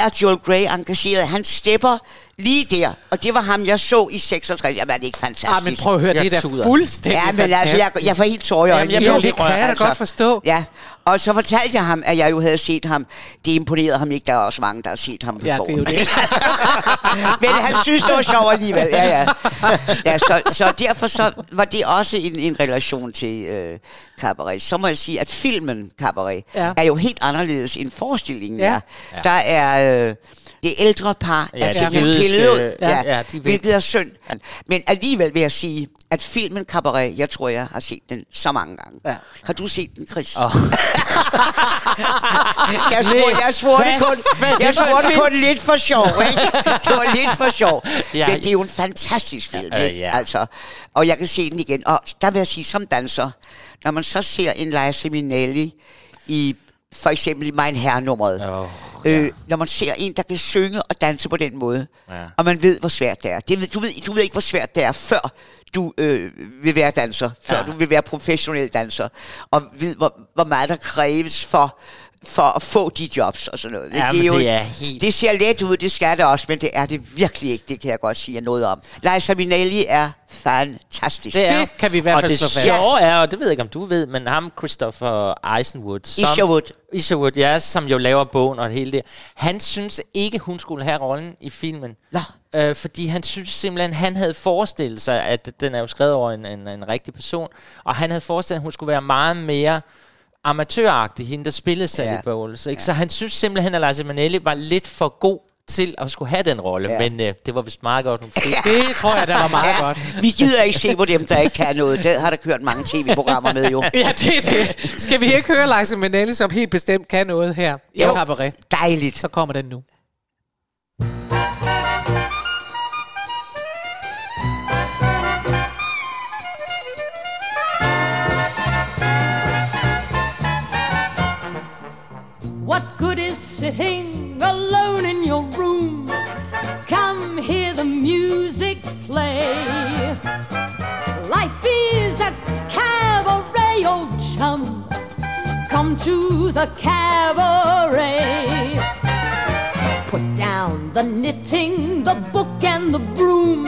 er Joel Grey engageret. Han stepper lige der, og det var ham, jeg så i seksogtres. Jamen, er det ikke fantastisk? Ah, men prøv at høre, jeg det er da fuldstændig fantastisk. Ja, men fantastisk. Altså, jeg, jeg får helt tår i øjnene. Jamen, det kan jeg da altså godt forstå. Ja, og så fortalte jeg ham, at jeg jo havde set ham. Det imponerede ham ikke, der er også mange, der har set ham på ja, borgen. Det er jo det. Men han synes, det var sjovt alligevel. Ja, ja. Ja, så, så derfor så var det også en, en relation til øh, Cabaret. Så må jeg sige, at filmen Cabaret ja. er jo helt anderledes end forestillingen. Ja. Ja. Der er øh, det ældre par, ja, altså det billede ud. Ja, ja, de hvilket er synd. Men alligevel vil jeg sige, at filmen Cabaret, jeg tror, jeg har set den så mange gange. Ja. Har du set den, Chris? Oh. jeg svor, jeg svor det kun, jeg svor det kun lidt for sjov, ikke? Det var lidt for sjov. Men det er jo en fantastisk film, ikke? Altså, og jeg kan se den igen. Og der vil jeg sige, som danser, når man så ser en Liza Minnelli i for eksempel i Mein Herre-nummeret. Oh, yeah. øh, når man ser en, der kan synge og danse på den måde, yeah. og man ved, hvor svært det er. Det ved, du, ved, du ved ikke, hvor svært det er, før du øh, vil være danser, før yeah. du vil være professionel danser, og ved, hvor, hvor meget der kræves for, for at få de jobs og sådan noget. Ja, det, er jo, det, er helt... det ser let ud, det skal det også, men det er det virkelig ikke, det kan jeg godt sige noget om. Liza Minnelli er fantastisk. Det, er, det kan vi i hvert fald slå fast. Og det sjove er, og det ved jeg ikke, om du ved, men ham, Christopher Isherwood, som, Isherwood. Isherwood, ja, som jo laver bogen og hele det, han synes ikke, hun skulle have rollen i filmen. Øh, fordi han synes simpelthen, han havde forestillet sig, at den er jo skrevet over en, en, en rigtig person, og han havde forestillet, at hun skulle være meget mere amatøragtig, hende der spillede Sally ja. Bowles, ikke? Ja. Så han synes simpelthen, at Liza Minnelli var lidt for god til at skulle have den rolle, ja. men øh, det var vist meget godt, hun fik. Ja. Det tror jeg, der var meget ja. godt. Vi gider ikke se på dem, der ikke kan noget. Det har der kørt mange tv-programmer med, jo. Ja, det det. Skal vi ikke høre Liza Minnelli, som helt bestemt kan noget her i Cabaret? Dejligt. Så kommer den nu. What good is sitting alone in your room? Come hear the music play. Life is a cabaret, old chum. Come to the cabaret. Put down the knitting, the book and the broom.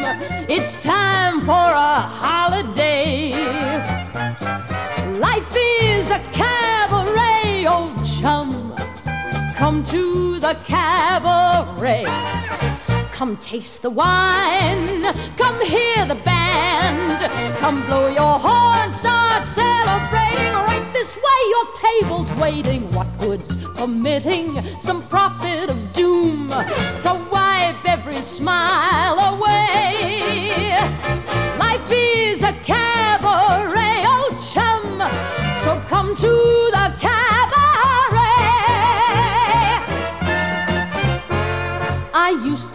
It's time for a holiday. Life is a cabaret, old chum. Come to the cabaret. Come taste the wine. Come hear the band. Come blow your horn. Start celebrating. Right this way, your table's waiting. What good's permitting some prophet of doom to wipe every smile away? Life is a cabaret, old chum. So come to the cabaret. I used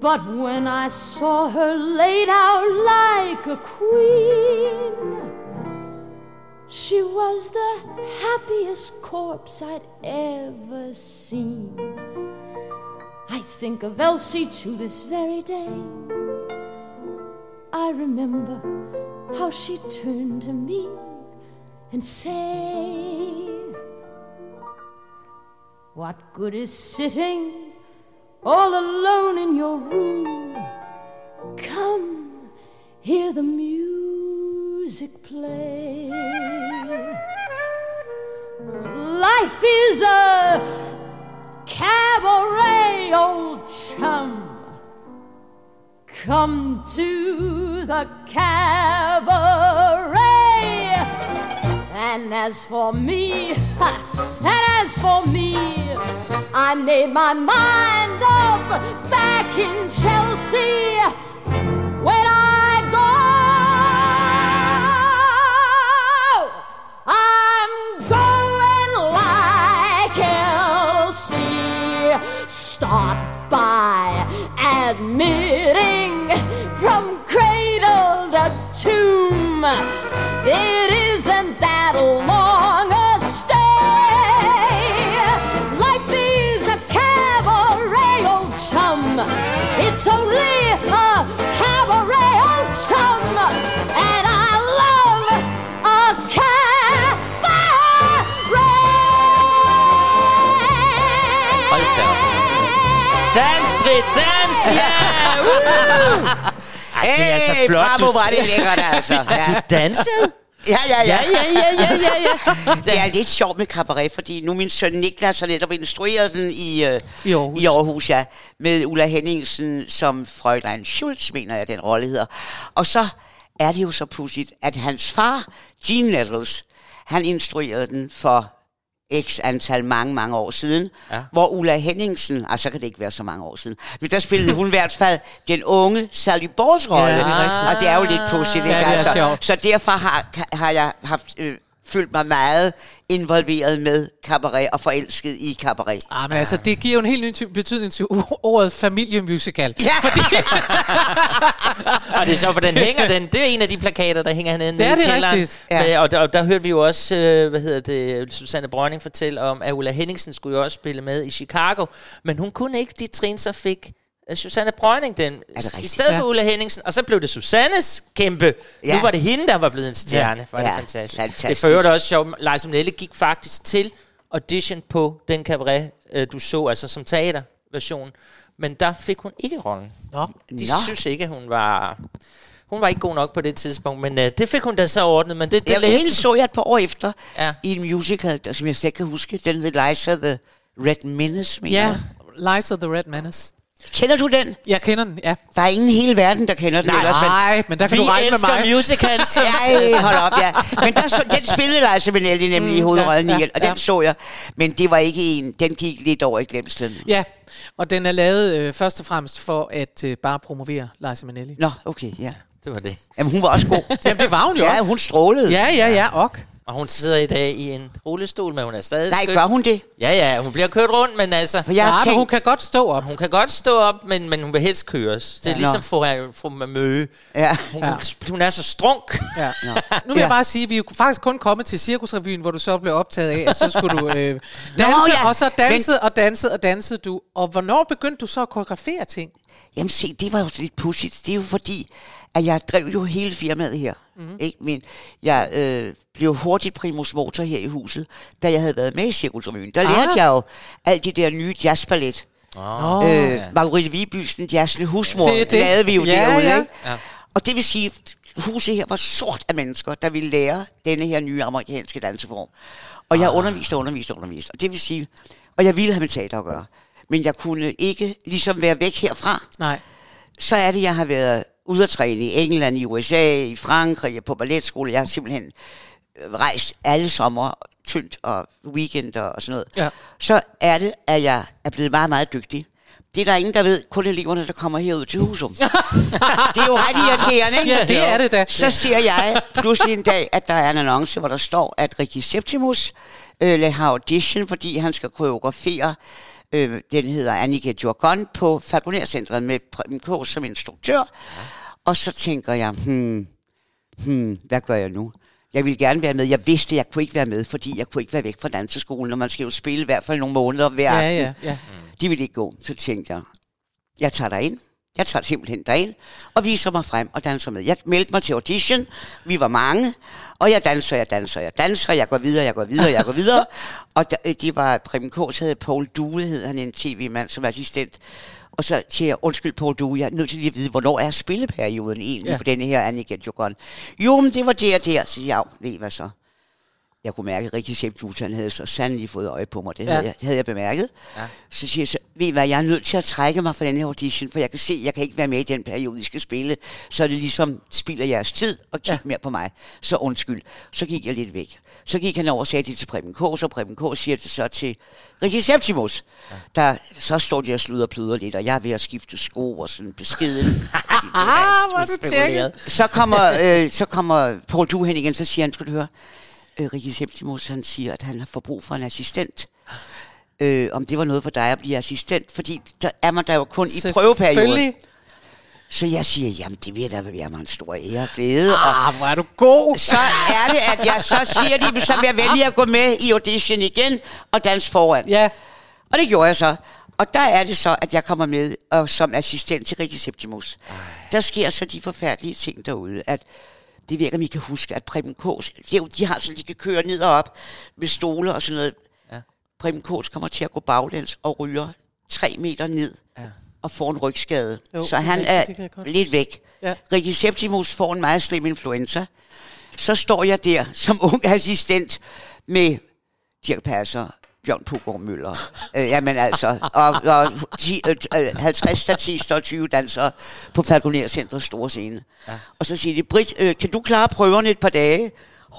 But when I saw her laid out like a queen, she was the happiest corpse I'd ever seen. I think of Elsie to this very day. I remember how she turned to me and said, "What good is sitting all alone in your room? Come, hear the music play. Life is a cabaret, old chum. Come to the cabaret. And as for me, ha, and as for me, I made my mind up back in Chelsea when I go. I'm going like Elsie. Start by admitting from cradle to tomb, it isn't that long a stay. Life is a cabaret, old chum. It's only a cabaret, old chum. And I love a cabaret. Hold da. Dans, Britt, dans, ja! Yeah! Ej, det er så altså flot. Bravo, var det lækkert, altså. Ja. Du dansede? Ja, ja, ja, ja, ja, ja, ja, ja. Det er lidt sjovt med cabaret, fordi nu min søn Niklas har netop instrueret den i, øh, I, Aarhus. i Aarhus, ja, med Ulla Henningsen som Frølein Schultz, mener jeg, den rolle hedder. Og så er det jo så pudsigt, at hans far, Gene Nettles, han instruerede den for x antal mange, mange år siden, ja. Hvor Ulla Henningsen, ah, så kan det ikke være så mange år siden, men der spillede hun i hvert fald den unge Sally Borgs rolle, ja, og det er jo lidt pudsigt, ja, altså. Så derfor har, har jeg haft, øh, følt mig meget involveret med cabaret og forelsket i cabaret. Ah, men altså, det giver jo en helt ny ty- betydning til u- ordet familiemusical. Ja! Fordi og det er så, for den hænger den. Det er en af de plakater, der hænger hernede. Det er det rigtigt. Ja. Og, der, og der hørte vi jo også, øh, hvad hedder det, Susanne Brønning fortælle om, at Ulla Henningsen skulle jo også spille med i Chicago, men hun kunne ikke de trin, så fik Susanne Brønning den i stedet for Ulla Henningsen, og så blev det Susannes kæmpe. Ja. Nu var det hende, der var blevet en stjerne. Ja. Det ja. Fantastisk. Fantastisk. Det førte også sjovt. Liza Minnelli gik faktisk til audition på den cabaret, du så, altså som teaterversion, men der fik hun ikke rollen. Nå. De Nå. synes ikke, hun var... Hun var ikke god nok på det tidspunkt, men uh, det fik hun da så ordnet. Men det, det Jamen, hende så jeg et par år efter ja. i en musical, der, som jeg slet kan huske, den hed Leisa of the Red Menace. Ja, Leisa of the Red Menace. Kender du den? Jeg kender den, ja. Der er ingen i hele verden, der kender den. Nej, ellers, men nej, men der kan du regne med mig. Vi elsker musicals. Ja, hold op, ja. Men der så, den spillede Liza Minnelli nemlig mm, i hovedrollen ja, ja, igen, og ja. den så jeg. Men det var ikke en, den gik lidt over i glemslen. Ja, og den er lavet øh, først og fremmest for at øh, bare promovere Liza Minnelli. Nå, okay, ja. Det var det. Jamen, hun var også god. Jamen, det var hun jo også. Ja, hun strålede. Ja, ja, ja, ok. Og hun sidder i dag i en rullestol, men hun er stadig Nej, skønt. Gør hun det? Ja, ja, hun bliver kørt rundt, men altså... For jeg ja, tænkt... hun kan godt stå op. Hun kan godt stå op, men, men hun vil helst køres. Det er ja. ligesom fru Mamøge. Ja. Hun, ja. hun er så strunk. Ja. Ja. Nu vil jeg bare sige, at vi er faktisk kun kommet til Cirkusrevyen, hvor du så blev optaget af, at så skulle du øh, danse, Nå, ja. og så dansede men... og dansede og dansede du. Og hvornår begyndte du så at koreografere ting? Jamen se, det var jo lidt pudsigt. Det er jo fordi... at jeg drev jo hele firmaet her. Mm-hmm. Ikke? Men jeg øh, blev hurtigt primus motor her i huset, da jeg havde været med i Cirkusrevyen. Der ah. lærte jeg jo alt det der nye jazzballet. Oh. Øh, Marguerite Vigbys Den jazzende husmor, det, det. lavede vi jo ja, derude. Ja. Ikke? Ja. Og det vil sige, at huset her var sort af mennesker, der ville lære denne her nye amerikanske danseform. Og jeg ah. underviste og underviste og underviste. Og det vil sige, og jeg ville have med teater at gøre. Men jeg kunne ikke ligesom være væk herfra. Nej. Så er det, jeg har været... ude at træne i England, i U S A, i Frankrig, på balletskole. Jeg har simpelthen rejst alle sommer, tyndt og weekender og sådan noget. Ja. Så er det, at jeg er blevet meget, meget dygtig. Det er der ingen, der ved, kun eleverne, der kommer herud til Husum. Det er jo ret irriterende, ikke? Ja, det er det da. Så siger jeg pludselig en dag, at der er en annonce, hvor der står, at Rikki Septimius øh, har audition, fordi han skal koreografere. Øh, den hedder Annika Jørgen på Falconercentret med Preben K. som instruktør. Ja. Og så tænker jeg, hmm, hmm, hvad gør jeg nu? Jeg ville gerne være med. Jeg vidste, jeg kunne ikke være med, fordi jeg kunne ikke være væk fra danseskolen, og man skal jo spille i hvert fald nogle måneder hver aften. Ja, ja, ja. Mm. De ville ikke gå. Så tænkte jeg, jeg tager derind. Jeg tager simpelthen derind og viser mig frem og danser med. Jeg meldte mig til audition. Vi var mange. Og jeg danser, jeg danser, jeg danser, jeg går videre, jeg går videre, jeg går videre. Og der, det var Preben K., så hedder Poul Due, hed han, en tv-mand, som var assistent. Og så siger jeg, undskyld Poul Due, jeg er nødt til lige at vide, hvornår er spilleperioden egentlig ja. på denne her Annika Jørgen? Jo, men det var der og der. Så siger jeg, ved I hvad så? Jeg kunne mærke, at Rikki Septimius, han havde så sandelig fået øje på mig. Det ja. havde, jeg, havde jeg bemærket. Ja. Så siger jeg så, ved I hvad, jeg er nødt til at trække mig fra den her audition, for jeg kan se, jeg kan ikke være med i den periode, I skal spille. Så er det ligesom, spilder jeres tid og kigger ja. mere på mig. Så undskyld. Så gik jeg lidt væk. Så gik han over og sagde det til Preben K., så Preben K. siger det så til Rikki Septimius. Ja. Der, så står de og sluder og pløder lidt, og jeg er ved at skifte sko og sådan beskeden. Ah, så kommer, øh, så kommer Poul Due hen igen, så siger han, skal du høre, Rikki Septimius, han siger, at han har forbrug for en assistent. Øh, om det var noget for dig at blive assistent, fordi der er man der jo kun i prøveperioden. Så jeg siger, jamen det vil da være mig en stor ære og glæde. Ah, hvor er du god! Så er det, at jeg så siger, de, så vil jeg vælge at gå med i audition igen og danse foran. Ja. Og det gjorde jeg så. Og der er det så, at jeg kommer med og som assistent til Rikki Septimius. Ej. Der sker så de forfærdelige ting derude, at det virker, at I kan huske, at Preben K's... De har sådan, de kan køre ned og op med stole og sådan noget. Ja. Preben K's kommer til at gå baglæns og ryger tre meter ned ja. og får en rygskade. Jo, så han er lidt væk. Ja. Rikki Septimius får en meget slem influenza. Så står jeg der som ung assistent med Dirk Passer, Bjørn Pugård Møller, øh, jamen altså, og, og ti, øh, halvtreds statister og tyve dansere på Falconer-centrets store scene. Ja. Og så siger de, Britt, øh, kan du klare prøverne et par dage? Oh.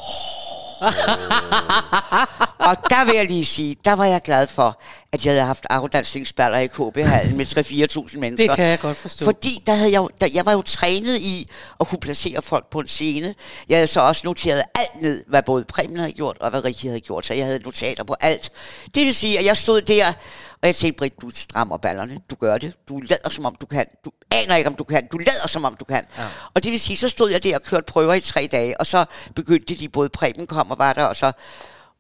Og der vil jeg lige sige, der var jeg glad for, at jeg havde haft afdansningsballer i K B-hallen med tre til fire tusind mennesker. Det kan jeg godt forstå. Fordi der havde jeg, der, jeg var jo trænet i at kunne placere folk på en scene. Jeg havde så også noteret alt ned, hvad både Preben havde gjort og hvad Rikki havde gjort. Så jeg havde notater på alt. Det vil sige, at jeg stod der, og jeg tænkte, Britt, du strammer ballerne. Du gør det. Du lader, som om du kan. Du aner ikke, om du kan. Du lader, som om du kan. Ja. Og det vil sige, så stod jeg der og kørte prøver i tre dage, og så begyndte de, både Preben kom og var der, og så...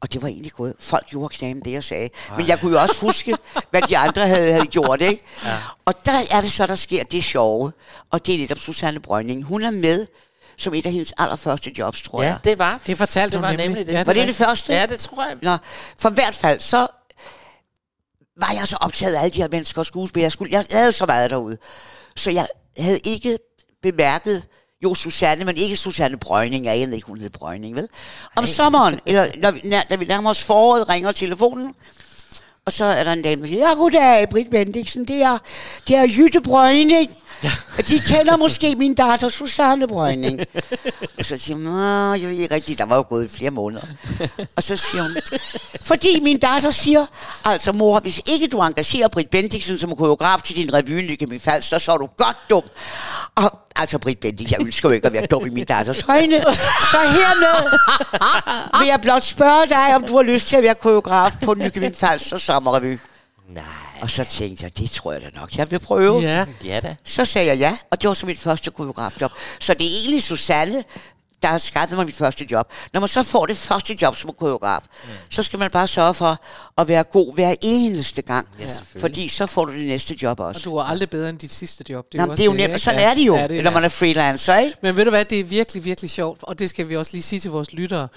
Og det var egentlig godt. Folk gjorde knamen det, jeg sagde. Ej. Men jeg kunne jo også huske, hvad de andre havde, havde gjort, ikke? Ja. Og der er det så, der sker det sjove. Og det er lidt om Susanne Brønning. Hun er med som et af hendes allerførste jobs, tror ja, jeg. Ja, det var. Det fortalte det var nemlig. nemlig det. Ja, det var det var det første? Ja, det tror jeg. Nå, for hvert fald, så var jeg så optaget af alle de her mennesker og skuespillere. Jeg, skulle, jeg havde så meget derude. Så jeg havde ikke bemærket... Jo, Susanne, men ikke Susanne Brønning. Jeg ved ikke, hun hed Brønning, vel? Om sommeren, eller når, når vi nærmer os foråret, ringer telefonen, og så er der en dame, ja, goddag, Britt Bendixen, det er, det er Jytte Brønning. Ja. De kender måske min datter, Susanne Brønning. Og så siger hun, jeg ved ikke rigtigt, der var jo gået flere måneder. Og så siger hun, fordi min datter siger, altså mor, hvis ikke du engagerer Britt Bendixen som koreograf til din revy, Lykke Min Falst, så er du godt dum. Og altså, Britt Bendix, jeg ønsker jo ikke at være dum i min datters øjne. Så hermed vil jeg blot spørge dig, om du har lyst til at være koreograf på Lykke Min Falst og Sommerrevy. Nej. Og så tænkte jeg, det tror jeg da nok, jeg vil prøve. Ja, ja da. Så sagde jeg ja, og det var så mit første koreografjob. Så det er egentlig Susanne, der har skaffet mig mit første job. Når man så får det første job som koreograf, mm. så skal man bare sørge for at være god hver eneste gang. Ja, fordi så får du det næste job også. Og du er aldrig bedre end dit sidste job. Det er, Nå, jo, også det er jo nemt, og sådan ja, er det jo, ja, det er, når man er freelancer, ikke? Men ved du hvad, det er virkelig, virkelig sjovt, og det skal vi også lige sige til vores lyttere,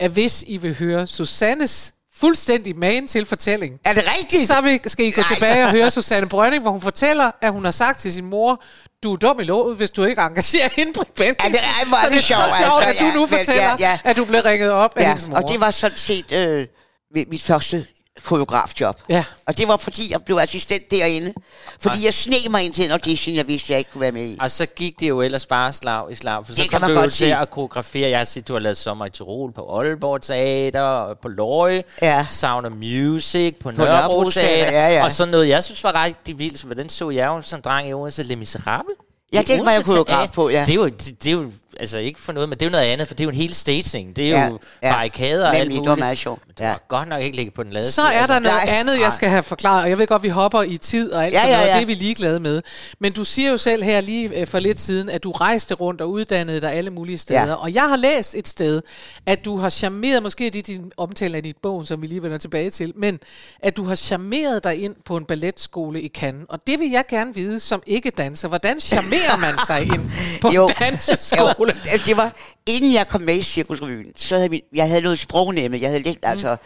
at hvis I vil høre Susannes fuldstændig magen til fortælling. Er det rigtigt? Så skal I gå Nej. tilbage og høre Susanne Brønning, hvor hun fortæller, at hun har sagt til sin mor, du er dum i låget, hvis du ikke engagerer hende på Bendixen. Ja, det er, så det er sjov, så sjovt, altså, at du nu ja, fortæller, ja, ja. At du blev ringet op ja, af hendes mor. Og det var sådan set øh, mit første koreografjob. Ja. Og det var, fordi jeg blev assistent derinde. Fordi ja. jeg sneg mig ind til en audition, jeg vidste, jeg ikke kunne være med i. Og så gik det jo ellers bare slag i slag. For så det kan man du godt se. Til at koreografere. Jeg har set, du har lavet Sommer i Tirol på Aalborg Teater, på Løje, ja. Sound of Music, på, på Nørrebro, Nørrebro Teater. Ja, ja. Og sådan noget, jeg synes var rigtig vildt. For den så jeg jo som dreng i Odense, Les Misérables. Ja, det var jeg koreograf på, ja. Det er jo... Det er jo altså ikke for noget, men det er jo noget andet, for det er jo en hel staging. Det er ja, jo barrikader ja, og alt muligt. Det var meget sjovt. Ja. Det var godt nok ikke ligge på den lade. Så er der altså noget nej, andet, jeg skal have forklaret, og jeg ved godt, vi hopper i tid og alt ja, sådan noget, ja, ja. Det er vi ligeglade med. Men du siger jo selv her lige for lidt siden, at du rejste rundt og uddannede dig alle mulige steder, ja. Og jeg har læst et sted, at du har charmeret, måske det er din omtale af dit bogen, som vi lige vender tilbage til, men at du har charmeret dig ind på en balletskole i Cannes, og det vil jeg gerne vide som ikke-danser. Hvordan charmerer man sig ind på en danseskole? Det var, inden jeg kom med i Cirkusrevyen, så havde min, jeg havde noget sprognemme, jeg havde lidt, mm. altså,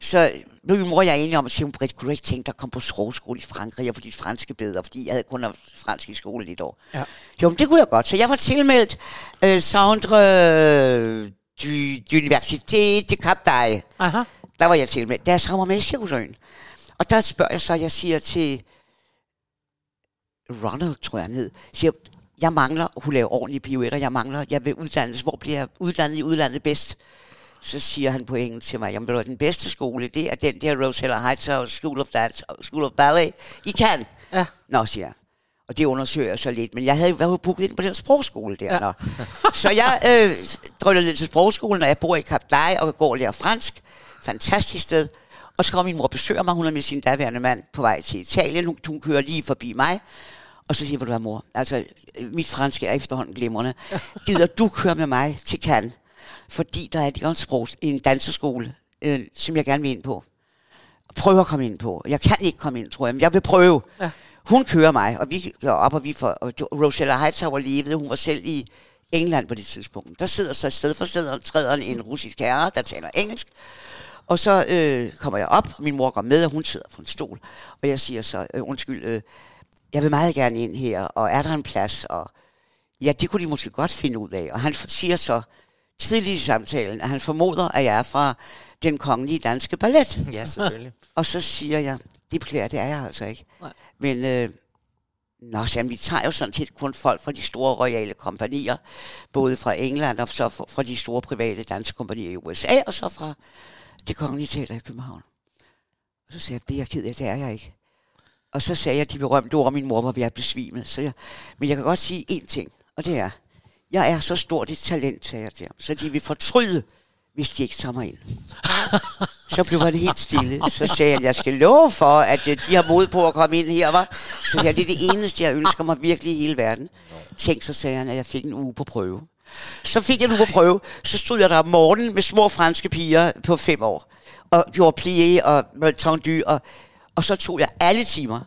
så blev min mor jeg enig om at sige, Britt, kunne du ikke tænke dig at komme på sprogskole i Frankrig, og få dit franske bedre, fordi jeg havde kun haft fransk i skole lidt år. Ja. Jo, men det kunne jeg godt, så jeg var tilmeldt øh, Centre d'Université de Cap D'Ai. Der var jeg tilmeldt, da jeg så var med i Cirkusrevyen. Og der spørger jeg så, jeg siger til Ronald, tror jeg han hed, siger, jeg mangler, hun laver ordentlige pirouetter, jeg mangler, jeg vil uddannes, hvor bliver jeg uddannet i udlandet bedst? Så siger han på engelsk til mig, jamen det var den bedste skole, det er den der Rosella Heights School of Dance, School of Ballet, I kan. Ja. Nå, siger jeg. Og det undersøger jeg så lidt, men jeg havde jo booket ind på den sprogskole der. Ja. Så jeg øh, drønede lidt til sprogskolen, og jeg bor i Cap D'Ai og går og lærer fransk. Fantastisk sted. Og så kommer min mor og besøger mig, hun er med sin daværende mand på vej til Italien, hun, hun kører lige forbi mig. Og så siger du, hvad mor, altså mit franske er efterhånden glimrende. Gider du køre med mig til Cannes? Fordi der er et sprog, en danseskole, øh, som jeg gerne vil ind på. Prøv at komme ind på. Jeg kan ikke komme ind, tror jeg, men jeg vil prøve. Ja. Hun kører mig, og vi går op, og vi får... Og Rosella Hightower levede, hun var selv i England på det tidspunkt. Der sidder så stedfortræderen en russisk herre, der taler engelsk. Og så øh, kommer jeg op, og min mor går med, og hun sidder på en stol. Og jeg siger så, øh, undskyld... Øh, jeg vil meget gerne ind her, og er der en plads? Og ja, det kunne de måske godt finde ud af. Og han siger så tidligt i samtalen, at han formoder, at jeg er fra Den Kongelige Danske Ballet. Ja, selvfølgelig. Og så siger jeg, det beklager, det er jeg altså ikke. Nej. Men øh, nå, så, jamen, vi tager jo sådan set kun folk fra de store royale kompanier, både fra England og så fra de store private dansekompanier i U S A, og så fra Det Kongelige Teater i København. Og så sagde jeg, det er jeg ked af, det er jeg ikke. Og så sagde jeg de berømte ord, min mor var ved at besvime. Så jeg, men jeg kan godt sige én ting, og det er, jeg er så stort et talent, sagde jeg til ham, så de vil fortryde, hvis de ikke tager mig ind. Så blev det helt stille. Så sagde jeg, jeg skal love for, at de har mod på at komme ind her, var. Så jeg, det er det eneste, jeg ønsker mig virkelig i hele verden. Tænk, så sagde han, at jeg fik en uge på prøve. Så fik jeg en uge på prøve, så stod jeg der om morgenen med små franske piger på fem år, og gjorde plié og tendu, og, og så tog jeg alle timer,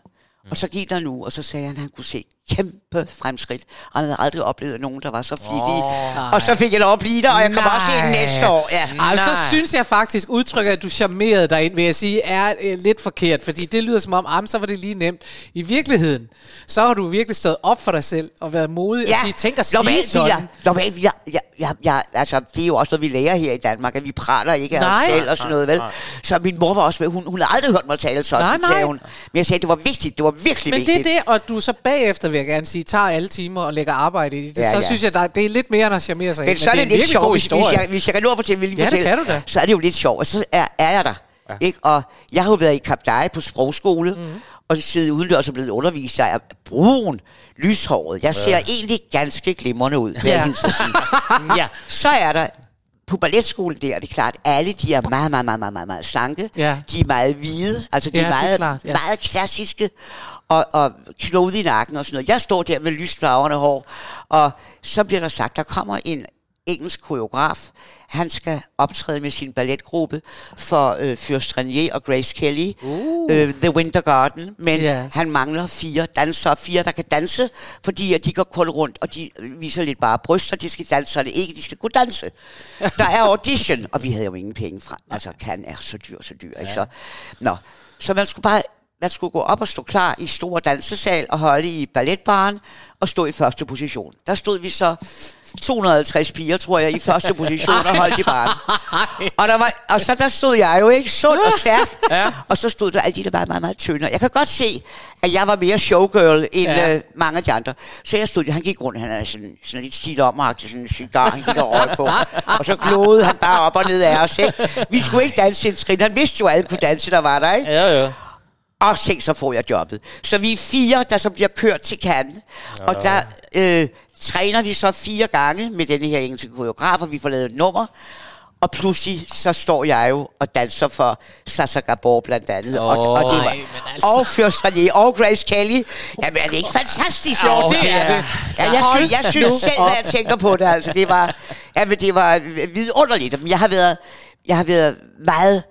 og så gik der nu, og så sagde han, at han kunne se kæmpe fremskridt, og han havde aldrig oplevet nogen, der var så flittig. Oh, og så fik jeg lov at blive der, og jeg kommer også ind næste år. Ja. Og så synes jeg faktisk, udtrykket, at du charmerede dig ind, vil jeg sige, er øh, lidt forkert, fordi det lyder som om, ah, så var det lige nemt. I virkeligheden, så har du virkelig stået op for dig selv, og været modig, ja, og sige, tænk at sige sådan. Normalt, jeg, jeg, jeg, jeg, altså, det er jo også noget, vi lærer her i Danmark, at vi praler ikke af nej, os selv og sådan noget, vel? Nej, nej. Så min mor var også, hun, hun havde aldrig hørt mig tale sådan, nej, nej. Sagde hun. Men jeg sagde, det var vigtigt, det var virkelig men vigtigt. Men det er det, og du så bagefter vil jeg gerne sige, tager alle timer og lægger arbejde i det. Ja, så ja. synes jeg, der, det er lidt mere, end at charmere sig. Men, men så er det, det er lidt sjovt, hvis, hvis, jeg, hvis jeg kan nå at fortælle, vil lige ja, fortælle, så er det jo lidt sjovt. Og så er, er jeg der. Ja. Ikke? Og jeg har jo været i Cap D'Ai på sprogskole, mm-hmm. og siddet udendørs og blevet undervist. Jeg er brun, lyshåret. Jeg ser ja. egentlig ganske glimrende ud, vil jeg ja. så sige. ja. Så er der på balletskolen der, det er klart, alle de er meget, meget, meget, meget, meget slanke. Ja. De er meget hvide, altså de ja, er meget, er klart, ja. meget klassiske, og, og knodet i nakken og sådan noget. Jeg står der med lysflagrende hår, og så bliver der sagt, der kommer en engelsk koreograf, han skal optræde med sin balletgruppe for øh, Fyrst Renier og Grace Kelly, uh. øh, The Winter Garden, men yes. han mangler fire dansere, fire der kan danse, fordi de går kun rundt, og de viser lidt bare bryster, de skal danse, og det ikke, de skal kunne danse. Der er audition, og vi havde jo ingen penge fra, altså Cannes er så dyr, så dyr, ja. ikke så? Nå, så man skulle bare... Man skulle gå op og stå klar i store dansesal og holde i balletbaren og stå i første position. Der stod vi så to hundrede og halvtreds piger, tror jeg, i første position og holdt i baren. Og, der var, og så der stod jeg jo ikke sund og stærk. Ja. Og så stod der alle de der meget, meget, meget tyndere. Jeg kan godt se, at jeg var mere showgirl end ja. øh, mange af de andre. Så jeg stod, han gik rundt, han havde sådan, sådan lidt stil om og sådan en cigar, han gik og røg på. Og så glodede han bare op og ned af os. Ikke? Vi skulle ikke danse en trin. Han vidste jo, alle kunne danse, der var der, ikke? Ja, ja. Og se, så får jeg jobbet. Så vi er fire, der så bliver kørt til Cannes. Ja. Og der øh, træner vi så fire gange med denne her engelske koreograf, og vi får lavet et nummer. Og pludselig, så står jeg jo og danser for Sasa Gabor blandt andet. Oh, og, og, det var, nej, altså. og Fyrst Renier og Grace Kelly. Jamen, er det ikke fantastisk lort? Oh, det er det. Ja, jeg, synes, jeg synes selv, når jeg tænker på det. Altså, det var, jamen, det var vidunderligt. Jeg har været, jeg har været meget...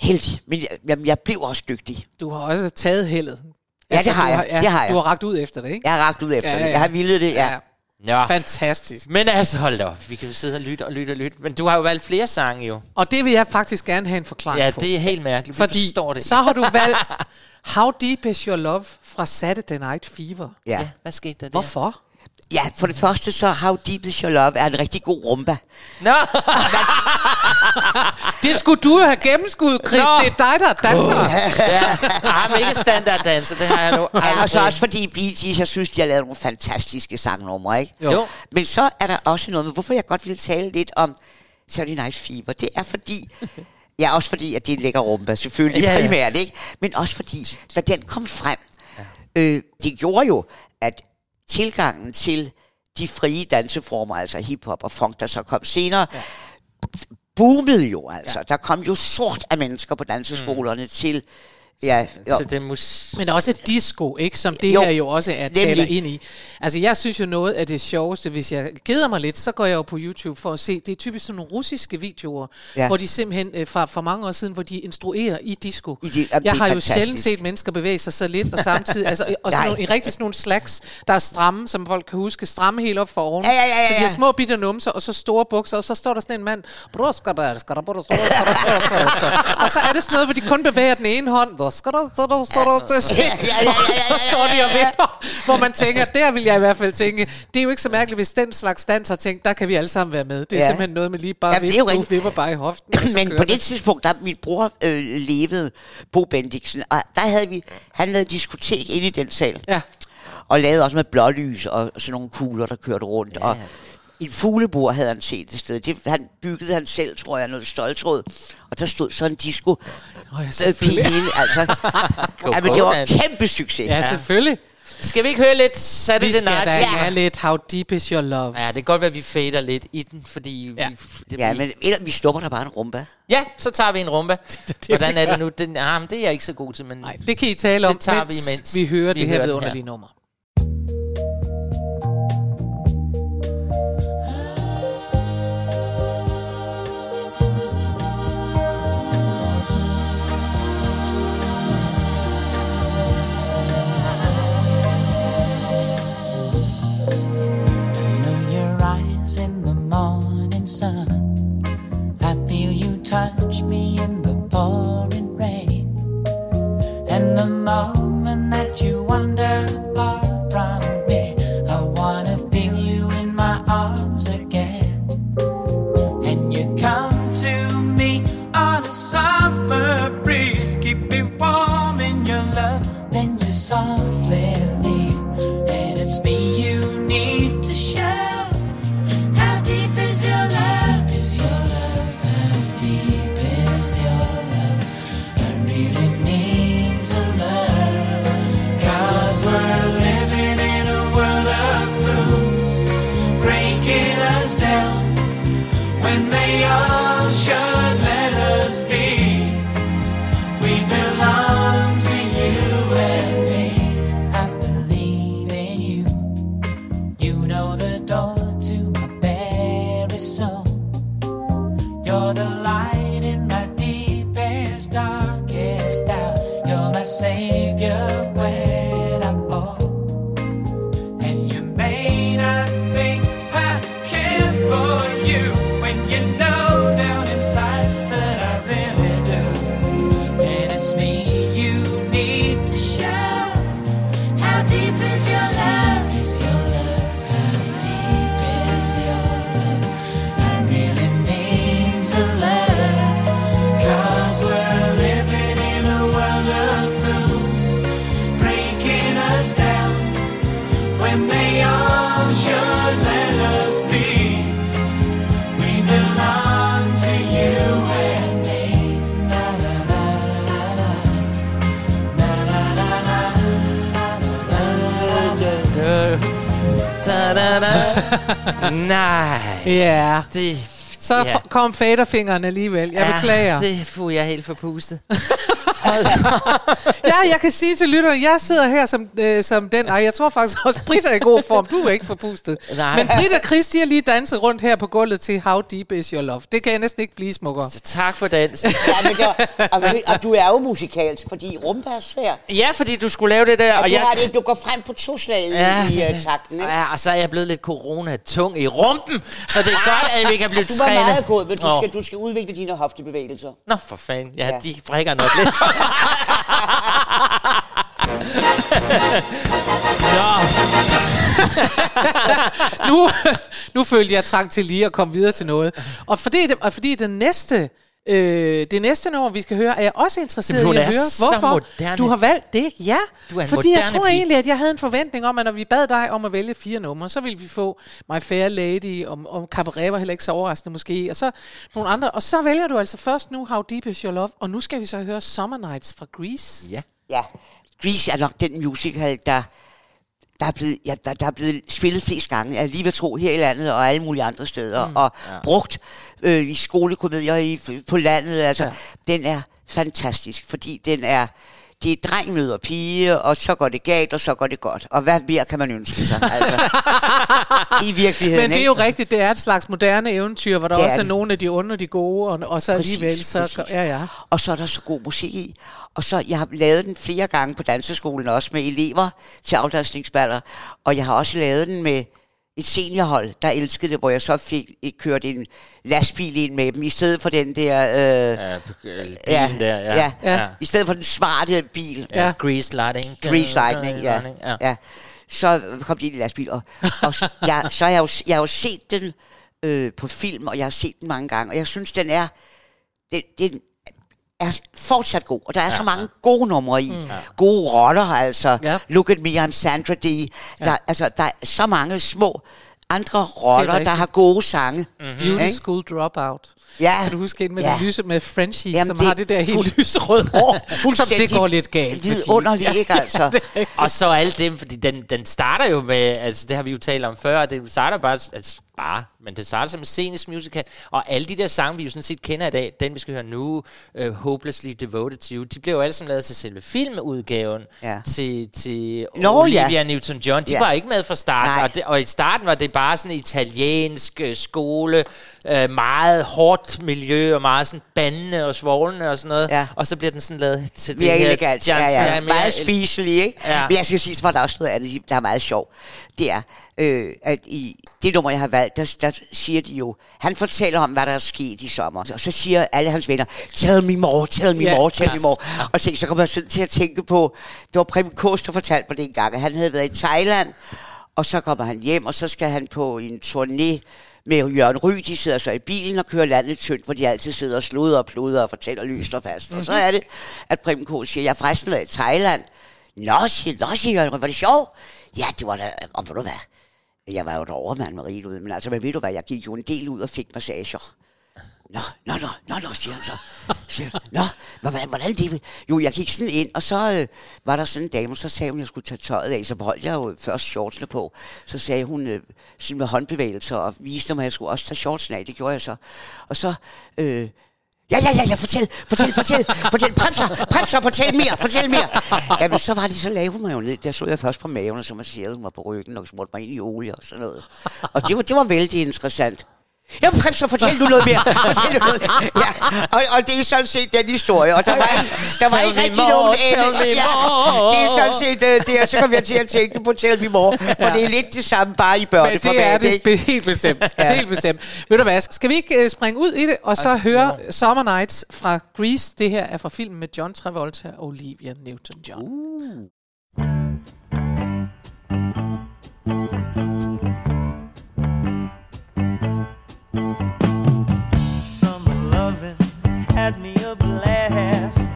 heldig, men jeg, jamen, jeg blev også dygtig. Du har også taget heldet. Ja, altså, det har jeg. Du har, ja, har jeg. Du har rakt ud efter det, ikke? Jeg har rakt ud efter ja, ja. det. Jeg har villet det, ja. ja. Fantastisk. Men altså, hold da op. Vi kan jo sidde og lytte og lytte og lytte. Men du har jo valgt flere sange, jo. Og det vil jeg faktisk gerne have en forklaring ja, på. Ja, det er helt mærkeligt. Fordi forstår det. Så har du valgt How Deep Is Your Love fra Saturday Night Fever. Ja. ja hvad skete der der? Hvorfor? Ja, for det første så How Deep Is Your Love er en rigtig god rumba. Nå! Det skulle du have gennemskudt, Chris. Nå. Det er dig, der danser. Ja, men ikke standarddanser, det har jeg nu. Ja, og så også fordi Bee Gees, jeg synes, de har lavet nogle fantastiske sangnumre, ikke? Jo. Men så er der også noget med, hvorfor jeg godt ville tale lidt om Saturday Night Fever. Det er fordi... Ja, også fordi, at det er en lækker rumba, selvfølgelig ja, ja. primært, ikke? Men også fordi, da den kom frem, ja. øh, det gjorde jo, at... tilgangen til de frie danseformer, altså hiphop og funk, der så kom senere, ja. boomede jo altså. Ja. Der kom jo sort af mennesker på danseskolerne mm. til... Ja, så det mus- Men også disco, ikke? Som det jo. her jo også er taler ind i. Altså jeg synes jo noget af det sjoveste, hvis jeg keder mig lidt, så går jeg jo på YouTube for at se, det er typisk sådan nogle russiske videoer, ja. hvor de simpelthen øh, fra, fra mange år siden, hvor de instruerer i disco. I de, jeg har fantastisk. jo sjældent set mennesker bevæge sig så lidt, og samtidig, altså, og sådan nogle, rigtig sådan nogle slags, der er stramme, som folk kan huske, stramme helt op for oven. Ja, ja, ja, ja, ja. Så de har små bitte numser, og så store bukser, og så står der sådan en mand, og så er det sådan noget, hvor de kun bevæger den ene hånd, så skal der, så der, så der, så står de og venter, hvor man tænker, der vil jeg i hvert fald tænke, det er jo ikke så mærkeligt, hvis den slags danser tænker, der kan vi alle sammen være med. Det er ja. simpelthen noget med lige bare, jamen, vip, du vipper bare i hoften. Men på det tidspunkt, der min bror øh, levede, Bo Bendixen, og der havde vi, han lavede diskotek inde i den sal, ja. og lavede også med blålys og sådan nogle kugler, der kørte rundt, ja. og en fuglebord havde han set et sted. Det, han byggede han selv, tror jeg, noget stoltråd. Og der stod sådan en disco. Oh, ja, pille, altså. Ja, men det var en kæmpe succes. Ja, selvfølgelig. Skal vi ikke høre lidt Saturday Night? Vi skal da ja. lidt How Deep Is Your Love. Ja, det kan godt være, at vi fader lidt i den, fordi... Ja, vi, det, ja men eller, vi stopper der bare en rumba. Ja, så tager vi en rumba. det, det, Hvordan er det nu? Den, ah, det er jeg ikke så god til, men... Nej, det kan I tale om, det tager vi, imens vi hører vi det her vidunderlige nummer. Morning sun, I feel you touch me in the pouring rain, and the moment that you wander far from me, I wanna feel you in my arms again, and you come to me on a summer breeze, keep me warm in your love, then you softly leave, and it's me you need to share. Savior when I fall, and you may not think I care for you when you know down inside that I really do, and it's me you need to show. How deep is your love? Is your love? How deep is your love? I really mean to learn, 'cause we're living in a world of when they all should let us be, we belong to you and me. Na na na na na, na na na na na na na. Nej. Ja. Så yeah. f- kom faderfingeren alligevel. Jeg ja, beklager. Det får jeg helt forpustet. Ja, jeg kan sige til lytterne, jeg sidder her som, øh, som den. Ej, jeg tror faktisk også, Britt er i god form. Du er ikke forpustet. Nej. Men Britt og Chris, de har lige danset rundt her på gulvet til How Deep Is Your Love. Det kan jeg næsten ikke blive smukkere. Så tak for dansen. Ja, men var, og, og du er jo musikalsk, fordi rumba er svær. Ja, fordi du skulle lave det der. Og, og du, jeg, har det, du går frem på to slag ja, i uh, takten. Ikke? Ja, og så er jeg blevet lidt corona-tung i rumpen, så det er ah, godt, at vi kan blive trænet. Du var trænet. Meget god, men du oh. skal, du skal udvikle dine hoftebevægelser. Nå, for fanden. Ja, ja. De frækker nok lidt. nu, nu følte jeg trang til lige at komme videre til noget. Og fordi, det, og fordi det næste øh, det næste nummer, vi skal høre, er jeg også interesseret Jamen, i at høre, hvorfor du har valgt det. Ja, fordi jeg tror pige. egentlig, at jeg havde en forventning om, at når vi bad dig om at vælge fire numre, så ville vi få My Fair Lady, og, og Cabaret var heller ikke så overraskende måske, og så nogle andre. Og så vælger du altså først nu How Deep Is Your Love, og nu skal vi så høre Summer Nights fra Grease. Ja, ja. Grease er nok den musical, der... Der er, blevet, ja, der, der er blevet spillet flest gange, jeg er lige ved at tro, her i landet og alle mulige andre steder, mm, og ja. brugt øh, i skolekomedier i, på landet. Altså, ja. Den er fantastisk, fordi den er, det er dreng møder pige, og så går det galt, og så går det godt. Og hvad mere kan man ønske sig? Altså, i virkeligheden. Men det er jo ikke? rigtigt, det er et slags moderne eventyr, hvor der det også er, er nogle af de onde og de gode, og, og så præcis, alligevel. Så, ja, ja. Og så er der så god musik i. Og så, jeg har lavet den flere gange på danseskolen, også med elever til afdansningsballer. Og jeg har også lavet den med et seniorhold, der elskede det, hvor jeg så fik kørt en lastbil ind med dem, i stedet for den der... Øh, ja, ja, der ja. Ja, ja, i stedet for den smarte bil. Ja, ja. Grease Lightning. Grease Lightning, ja, ja. ja. Så kom de ind i lastbil, og, og jeg, så har jeg, jo, jeg har jo set den øh, på film, og jeg har set den mange gange, og jeg synes, den er... Den, den, er fortsat god, og der er ja, så mange ja. gode numre i. Mm. Gode roller, altså. Ja. Look at me, I'm Sandra Dee. Der, ja. altså, der er så mange små andre roller, der har gode sange. Mm-hmm. Beauty okay? School Dropout. Ja. Kan du huske en med ja. lyse med Frenchie, jamen, som det har det der helt lyserøde hår? Fuldstændig. Som det går lidt galt. Vidunderligt, ja, ikke altså? Ja, og så alt det, fordi den, den starter jo med, altså det har vi jo talt om før, det starter bare, altså bare, men det starter som en scenisk musical, og alle de der sange, vi jo sådan set kender i dag, den vi skal høre nu, uh, Hopelessly Devoted to You, de blev jo alle sammen lavet til selve filmudgaven, ja. til, til Nå, Olivia ja. Newton-John, de ja. var ikke med fra starten, og, det, og i starten var det bare sådan italiensk uh, skole, uh, meget hårdt miljø og meget sådan bandende og svoglende og sådan noget, ja. og så bliver den sådan lavet til mere det elegant. her Johnson, ja, ja. meget spiselig, ikke? Ja. Men jeg skal sige, så var der også noget andet, der er meget sjov. Det er, øh, at i det nummer, jeg har valgt, der, der siger de jo, han fortæller om, hvad der er sket i sommer, og så siger alle hans venner, tell me more, tell me yeah. more, tell yes. me more. Og tænk, så kommer jeg sådan til at tænke på, det var Preben K., der fortalte mig det en gang, at han havde været i Thailand, og så kommer han hjem, og så skal han på en turné med Jørgen Ry, de sidder så i bilen og kører landet tyndt, hvor de altid sidder og sluder og pluder og fortæller lyst og fast. Mm-hmm. Og så er det, at Preben K. siger, jeg er forresten været i Thailand. Nå, siger, nå, siger Jørgen Ry, var det sjovt? Ja, det var da, og ved du hvad? Jeg var jo et overmand med riget ude, men altså, men ved du hvad, jeg gik jo en del ud og fik massager. Nå, nå, nå, nå, nå, siger han så. Siger, nå, hvordan, hvordan det? Jo, jeg gik sådan ind, og så øh, var der sådan en dame, så sagde hun, at jeg skulle tage tøjet af. Så beholdt jeg jo først shortsene på. Så sagde hun øh, sådan med håndbevægelser og viste mig, at jeg skulle også tage shortsene af. Det gjorde jeg så. Og så... Øh, ja, ja, ja, ja, fortæl, fortæl, fortæl, fortæl, premser, premser, fortæl mere, fortæl mere. Jamen, så var det, så lagde hun mig jo ned. Der så jeg først på maven, og så masserede hun mig på ryggen, og smurte mig ind i olie og sådan noget. Og det var, det var vældig interessant. Ja, prøv så fortæl nu noget mere. Fortæl nu noget. Ja, og, og det er sådan set den historie. Og der var, der var ikke rigtig nogen ende. Ja, det er sådan set uh, det, og så kom jeg til at tænke på Tell Me More. For ja. det er lidt det samme, bare i børneformat. Men det er det ikke? Helt bestemt. Ja. Helt bestemt. Ved du hvad, skal vi ikke uh, springe ud i det, og så altså, høre no. Summer Nights fra Grease. Det her er fra filmen med John Travolta og Olivia Newton-John. Uh. Summer loving had me a blast.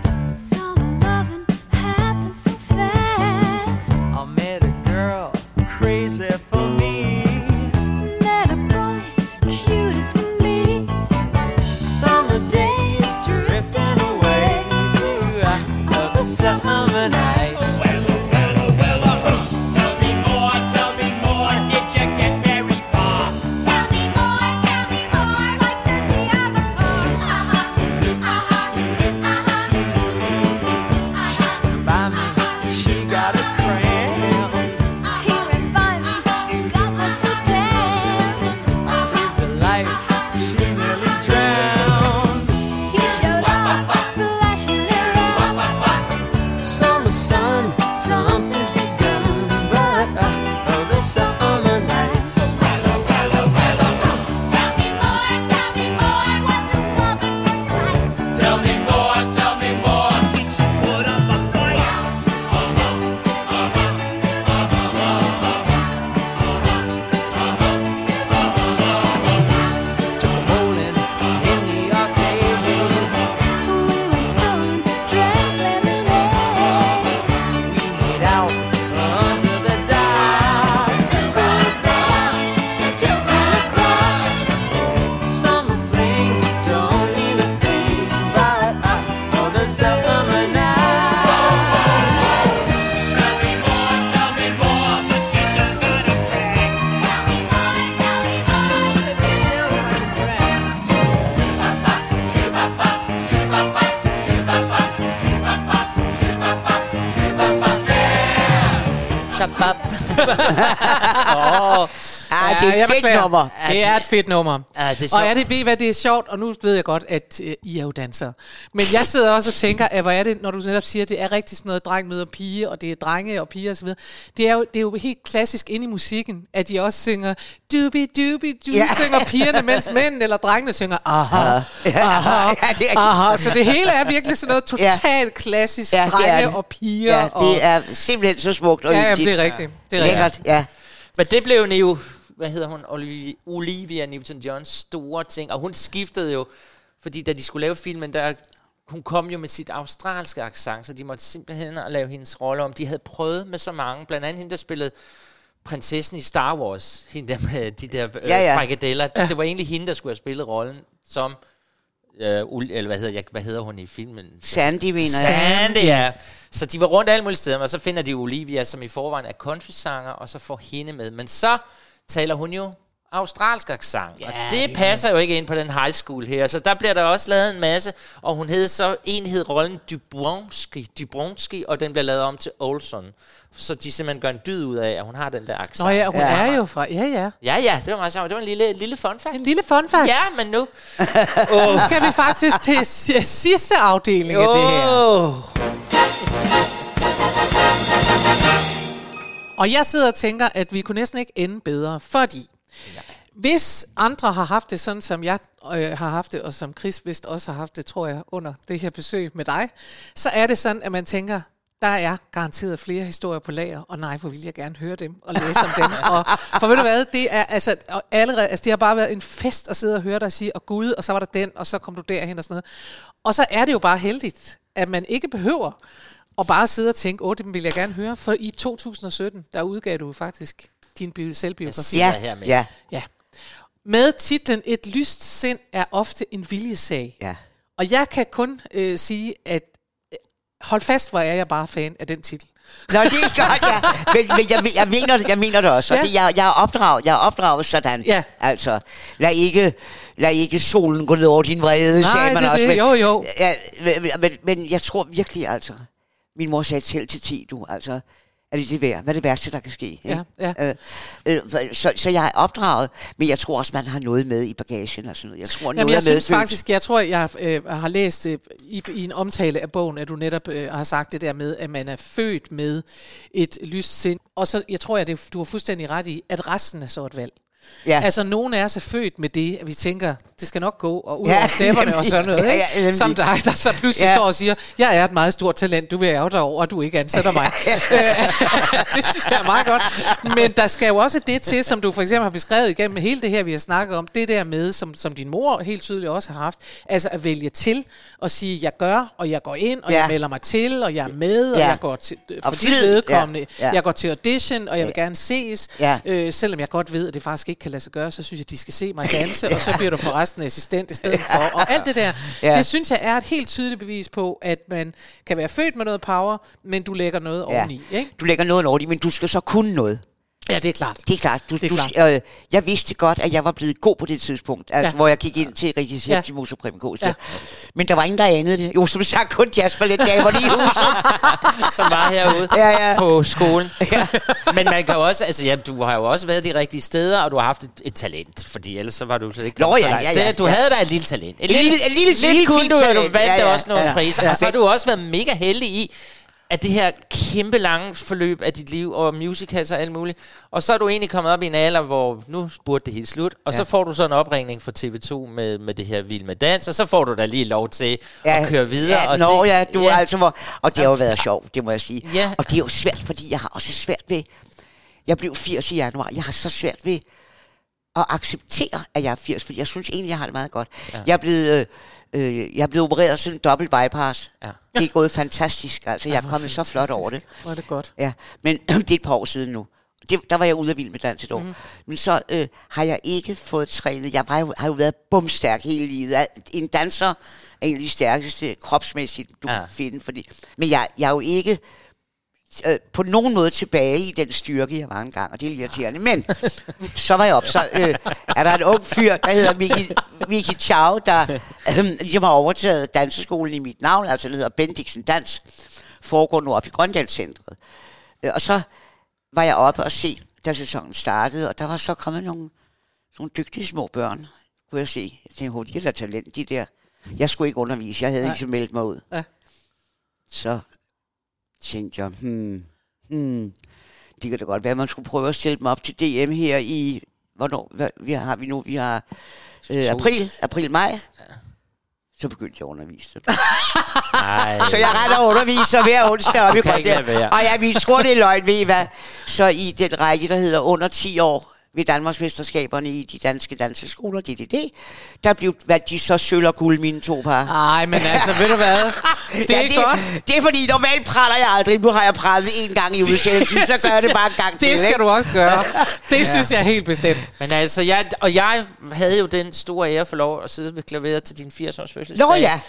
Summer loving happened so fast. I met a girl crazy for me. Met a boy cute as can be. Summer days drifting away to uh, a summer night. ja, det er et fedt nummer. Det er et fedt nummer. Ja, det er og er det, ved I hvad, det er sjovt, og nu ved jeg godt, at øh, I er jo dansere. Men jeg sidder også og tænker, at hvor er det, når du netop siger, at det er rigtig sådan noget dreng møder pige, og det er drenge og piger og så videre. Det er jo, det er jo helt klassisk inde i musikken, at de også synger dubi dubi du, ja. Synger pigerne, mens mænd eller drengene synger aha, aha, aha. Så det hele er virkelig sådan noget totalt klassisk drenge og piger. Ja, det er simpelthen så smukt og ja, jamen, det er rigtigt. Det er lækkert, ja. Men det blev jo, hvad hedder hun, Olivia, Olivia Newton-Johns store ting, og hun skiftede jo, fordi da de skulle lave filmen, der hun kom jo med sit australske accent, så de måtte simpelthen lave hendes rolle om. De havde prøvet med så mange, blandt andet hende, der spillede prinsessen i Star Wars, hende der med de der øh, ja, ja. frikadeller. Ja. Det var egentlig hende, der skulle have spillet rollen som, øh, Uli, eller hvad hedder, jeg, hvad hedder hun i filmen? Sandy, mener jeg. Sandy, ja. Så de var rundt alle mulige steder, og så finder de Olivia, som i forvejen er countrysanger, og så får hende med. Men så taler hun jo australsk accent, yeah, og det passer yeah. jo ikke ind på den high school her, så der bliver der også lavet en masse, og hun hed så, en hed rollen Dubronski, Dubronski, og den bliver lavet om til Olson. Så de simpelthen gør en dyd ud af, at hun har den der accent. Nå ja, hun ja. er jo fra... Ja, ja. Ja, ja, det var meget sjovt. Det var en lille, lille fun fact. En lille fun fact. Ja, men nu... oh. Nu skal vi faktisk til sidste afdeling af oh. det her. Og jeg sidder og tænker, at vi kunne næsten ikke ende bedre, fordi ja. hvis andre har haft det sådan, som jeg øh, har haft det, og som Chris vist også har haft det, tror jeg, under det her besøg med dig, så er det sådan, at man tænker, der er garanteret flere historier på lager, og nej, hvor vil jeg gerne høre dem og læse om dem. Og for ved du hvad, det er altså allerede, altså det har bare været en fest at sidde og høre dig sige, og gud, og så var der den, og så kom du derhen og sådan noget. Og så er det jo bare heldigt, at man ikke behøver og bare sidde og tænke, åh, oh, det vil jeg gerne høre, for i to tusind sytten, der udgav du faktisk din bi- selvbiografi. Ja, her med. Ja. ja. Med titlen Et lyst sind er ofte en viljesag. Ja. Og jeg kan kun øh, sige, at hold fast, hvor er jeg bare fan af den titel. Nå, det er godt, ja. Men, men jeg, jeg, mener, jeg mener det også. Og ja. det, jeg, jeg, er opdraget, jeg er opdraget sådan. Ja. Altså, lad ikke, lad ikke solen gå ned over din vrede, nej, sagde man det, også. Nej, det er det. Jo, jo. Ja, men, men, men jeg tror virkelig, altså... Min mor sagde selv til ti, du, altså, er det det værd? Hvad er det værste, der kan ske? Ja, ja. Øh, øh, så, så jeg er opdraget, men jeg tror også, man har noget med i bagagen og sådan noget. Jeg tror, Jamen, noget jeg er synes faktisk, jeg tror, jeg øh, har læst øh, i, i en omtale af bogen, at du netop øh, har sagt det der med, at man er født med et lyst sind. Og så, jeg tror, at det, du har fuldstændig ret i, at resten er så et valg. Ja. Altså, nogen af os er født med det, at vi tænker, det skal nok gå, og ud over ja, stepperne nemlig, og sådan noget, ikke? Ja, ja, som dig, der så pludselig ja. står og siger, jeg er et meget stort talent, du vil ærge dig over, og du ikke ansætter mig. Det synes jeg er meget godt. Men der skal jo også det til, som du for eksempel har beskrevet igennem hele det her, vi har snakket om, det der med, som, som din mor helt tydeligt også har haft, altså at vælge til og sige, jeg gør, og jeg går ind, og ja. jeg melder mig til, og jeg er med, og ja. jeg går til, for dit vedkommende, ja. Ja. jeg går til audition, og jeg vil gerne ses, ja. øh, selvom jeg godt ved, at det faktisk ikke kan lade sig gøre, så synes jeg, de skal se mig danse, ja. og så bliver du forresten assistent i stedet ja. for. Og alt det der, ja. det synes jeg er et helt tydeligt bevis på, at man kan være født med noget power, men du lægger noget ja. oveni, ikke? Du lægger noget oveni, men du skal så kunne noget. Ja, det er klart. Det er klart. Du, det er du, klart. Øh, jeg vidste godt, at jeg var blevet god på det tidspunkt, altså, ja. hvor jeg gik ind til Rikki Septimius og Preben K. Ja. Men der var ingen, der anede det. Jo, som sagt, kun Jasper lidt gav mig lige i huset. Som var herude ja, ja. på skolen. Ja. Men man kan også, altså ja, du har jo også været de rigtige steder, og du har haft et, et talent, fordi ellers så var du slet ikke... Nå ja, ja, ja. Det, du ja. havde da et lille talent. Et, et lille, lille, lille, lille, lille fint talent. Du vandt ja, ja, også nogle ja, ja. priser, ja. og så har du også været mega heldig i... at det her kæmpe lange forløb af dit liv, og musicals og alt muligt. Og så er du egentlig kommet op i en alder, hvor nu burde det helt slut, og ja. så får du så en opringning fra T V to med, med det her Vild med Dans, og så får du da lige lov til ja. at køre videre. Ja, og nå det, ja, du ja. altså må, og det har jo været sjovt, det må jeg sige. Ja. Og det er jo svært, fordi jeg har også svært ved, jeg blev firs i januar, jeg har så svært ved at acceptere, at jeg er firs, fordi jeg synes egentlig, jeg har det meget godt. Ja. Jeg er blevet... Jeg er blevet opereret sådan en dobbelt bypass. Ja. Det er gået fantastisk. Altså, jeg er kommet så flot over det. Var det godt. Ja, men det er et par år siden nu. Det, der var jeg ude af Vild med Dans et år. Mm-hmm. Men så øh, har jeg ikke fået trænet. Jeg var, har jo været bumstærk hele livet. En danser er en af de stærkeste kropsmæssigt, du ja. kan finde. Fordi, men jeg, jeg er jo ikke øh, på nogen måde tilbage i den styrke, jeg var engang. Og det er irriterende. Men så var jeg op. Så øh, er der en ung fyr, der hedder Mikkel... Vicky Chow, der øh, ligesom har overtaget danseskolen i mit navn, altså det hedder Bendixen Dans, foregår nu op i Grøndalscentret. Øh, og så var jeg oppe og se da sæsonen startede, og der var så kommet nogle, nogle dygtige små børn, kunne jeg se. Jeg tænkte, oh, de er da talent, de der. Jeg skulle ikke undervise, jeg havde ikke så meldt mig ud. Ja. Så tænkte jeg, hmm, hmm, det kan da godt være, at man skulle prøve at stille dem op til D M her i, hvornår, hvad, vi har, har vi nu, vi har øh, april, april, maj. Ja. Så begyndte jeg at undervise. Så jeg retter underviser hver onsdag op i Grønland. Og jeg vi tror, det er løgn, ved I hvad? Så i den række, der hedder under ti år ved Danmarksmesterskaberne i de danske danseskoler, D D D, der blev, hvad de så sølv og guld, mine to par. Nej, men altså, ved du hvad? Det ja, er det, godt. Det er fordi, normalt praller jeg aldrig. Nu har jeg prallet en gang i udsendelsen, så gør jeg det bare en gang det til. Det skal ikke? Du også gøre. Det ja. Synes jeg er helt bestemt. Men altså, jeg, og jeg havde jo den store ære for lov at sidde ved klaveret til din firs års fødselsdag. Nå ja.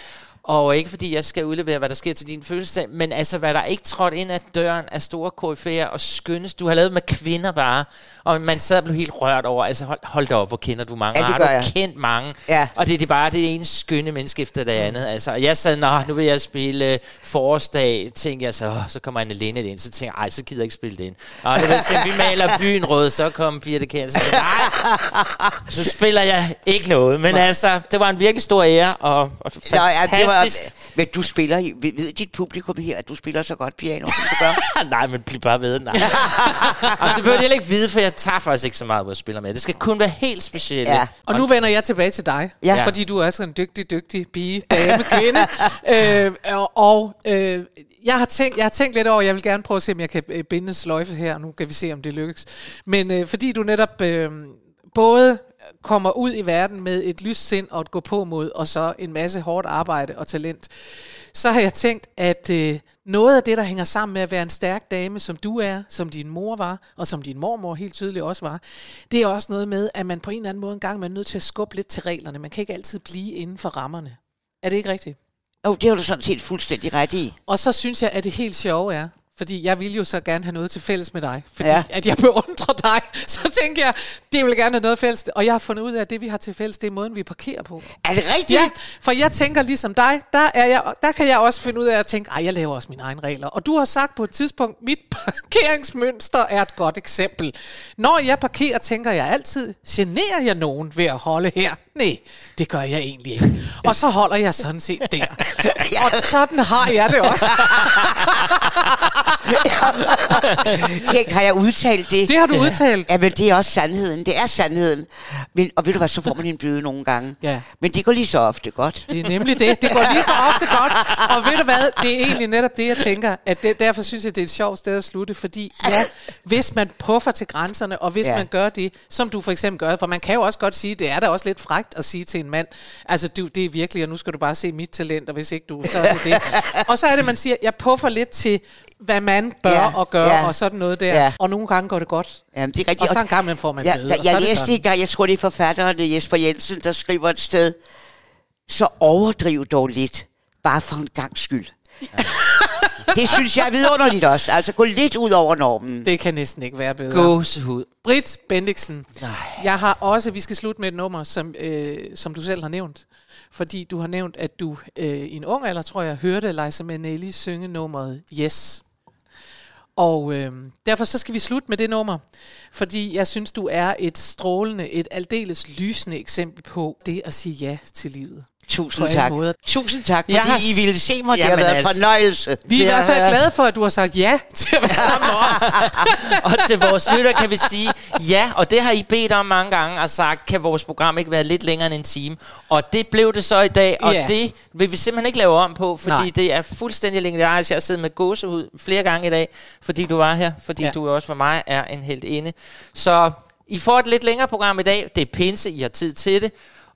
Og ikke fordi jeg skal udlevere, hvad der sker til din fødselsdag, men altså, hvad der ikke trådt ind ad døren af store koryfæer og skønnes. Du har lavet med kvinder bare, og man sad og blev helt rørt over, altså hold, hold da op, hvor kender du mange, ja, har du jeg. kendt mange, ja. Og det er det bare det ene skønne menneske efter det andet, altså. Og jeg sad, nå, nu vil jeg spille forårsdag, tænkte jeg så, åh, så kommer Anne Lene ind, så tænkte jeg, ej, så gider jeg ikke spille det ind. Og det var vi maler byen rød, så kom Birte Kjær, så så spiller jeg ikke noget, men altså, det var en virkelig stor ære, og, og fantastisk. Men du spiller, ved dit publikum her, at du spiller så godt piano, som du gør? Nej, men bliv bare ved, nej. Og det behøver jeg ikke vide, for jeg tager faktisk ikke så meget ud at spille med. Det skal kun være helt specielt. Ja. Og nu vender jeg tilbage til dig, ja. Fordi du er også en dygtig, dygtig pige, dame, kvinde. øh, og øh, jeg, har tænkt, jeg har tænkt lidt over, jeg vil gerne prøve at se, om jeg kan binde en sløjfe her. Nu kan vi se, om det lykkes. Men øh, fordi du netop øh, både kommer ud i verden med et lyst sind og et gå på mod, og så en masse hårdt arbejde og talent, så har jeg tænkt, at øh, noget af det, der hænger sammen med at være en stærk dame, som du er, som din mor var, og som din mormor helt tydeligt også var, det er også noget med, at man på en eller anden måde engang er nødt til at skubbe lidt til reglerne. Man kan ikke altid blive inden for rammerne. Er det ikke rigtigt? Jo, oh, det har du sådan set fuldstændig ret i. Og så synes jeg, at det helt sjove er, fordi jeg ville jo så gerne have noget til fælles med dig. Fordi ja. At jeg beundrer dig. Så tænker jeg, det vil gerne have noget fælles. Og jeg har fundet ud af, at det vi har til fælles, det er måden vi parkerer på. Er det rigtigt? Ja, for jeg tænker ligesom dig, der, er jeg, der kan jeg også finde ud af at tænke, ej, jeg laver også mine egne regler. Og du har sagt på et tidspunkt, mit parkeringsmønster er et godt eksempel. Når jeg parkerer, tænker jeg altid, generer jeg nogen ved at holde her? Nej, det gør jeg egentlig ikke. Og så holder jeg sådan set der. Og sådan har jeg det også. Tænk, har jeg udtalt det? Det har du ja. udtalt. Ja, men det er også sandheden. Det er sandheden. Men, og ved du hvad, så får man en bøde nogle gange. Ja. Men det går lige så ofte godt. Det er nemlig det. Det går lige så ofte godt. Og ved du hvad, det er egentlig netop det, jeg tænker. At det, derfor synes jeg, det er et sjovt sted at slutte. Fordi ja, hvis man puffer til grænserne, og hvis ja. man gør det, som du for eksempel gør, for man kan jo også godt sige, det er da også lidt frækt at sige til en mand, altså du, det er virkelig, og nu skal du bare se mit talent, og hvis ikke du, så er det det. Og så er det, man siger, jeg puffer lidt til hvad man bør ja, og gøre, ja, og sådan noget der. Ja. Og nogle gange går det godt. Jamen, det er rigtigt. Og så en gang man får man ja, bøde. Jeg, jeg læste en gang, jeg tror det er forfatteren Jesper Jensen, der skriver et sted, så overdriv dog lidt, bare for en gangs skyld. Ja. Det synes jeg er vidunderligt også. Altså gå lidt ud over normen. Det kan næsten ikke være bedre. Gåsehud. Britt Bendixen. Nej. Jeg har også, vi skal slutte med et nummer, som, øh, som du selv har nævnt. Fordi du har nævnt, at du øh, i en ung alder, tror jeg, hørte Liza Minnelli synge nummeret Yes. Og øh, derfor så skal vi slutte med det nummer, fordi jeg synes, du er et strålende, et aldeles lysende eksempel på det at sige ja til livet. Tusind tak. Måder. Tusind tak, fordi har... I ville se mig. Det Jamen har været altså... fornøjelse. Vi er i hvert fald har... glade for, at du har sagt ja til at være sammen med os. Og til vores lytter kan vi sige ja, og det har I bedt om mange gange og sagt, kan vores program ikke være lidt længere end en time? Og det blev det så i dag, og ja. det vil vi simpelthen ikke lave om på, fordi Nej. det er fuldstændig legendarisk. Jeg har siddet med gåsehud flere gange i dag, fordi du var her, fordi ja. du også for mig er en heltinde. Så I får et lidt længere program i dag. Det er pinse, I har tid til det.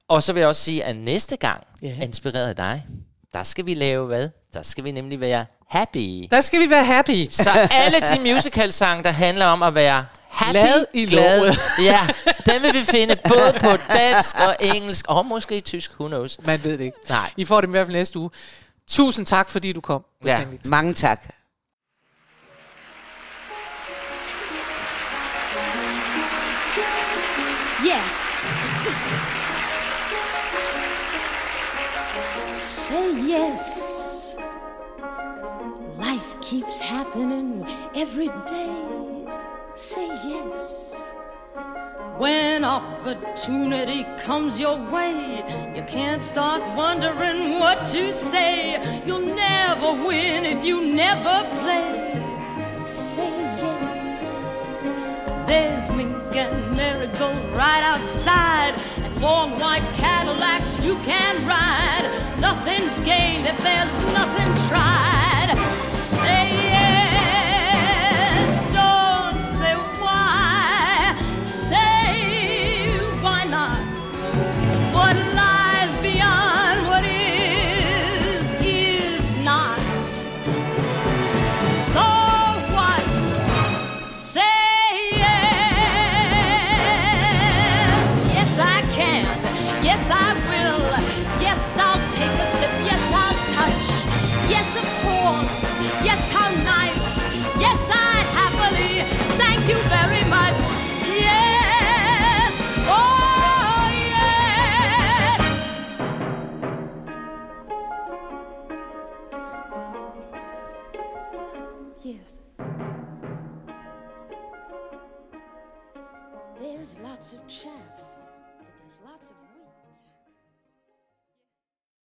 Og så vil jeg også sige, at næste gang, yeah. inspireret af dig, der skal vi lave hvad? Der skal vi nemlig være happy. Der skal vi være happy. Så alle de musicalsange, der handler om at være happy, glad i låget. Ja, dem vil vi finde både på dansk og engelsk, og måske i tysk, who knows. Man ved det ikke. Nej. I får det i hvert fald næste uge. Tusind tak, fordi du kom. Ja, mange tak. Yes. Say yes. Life keeps happening every day. say yes. When opportunity comes your way, you can't start wondering what to say. You'll never win if you never play. Say yes. There's mink and marigold right outside, and long white Cadillacs you can ride. Nothing's gained if there's nothing tried. Say yes. Yes, how nice. Yes, I happily thank you very much.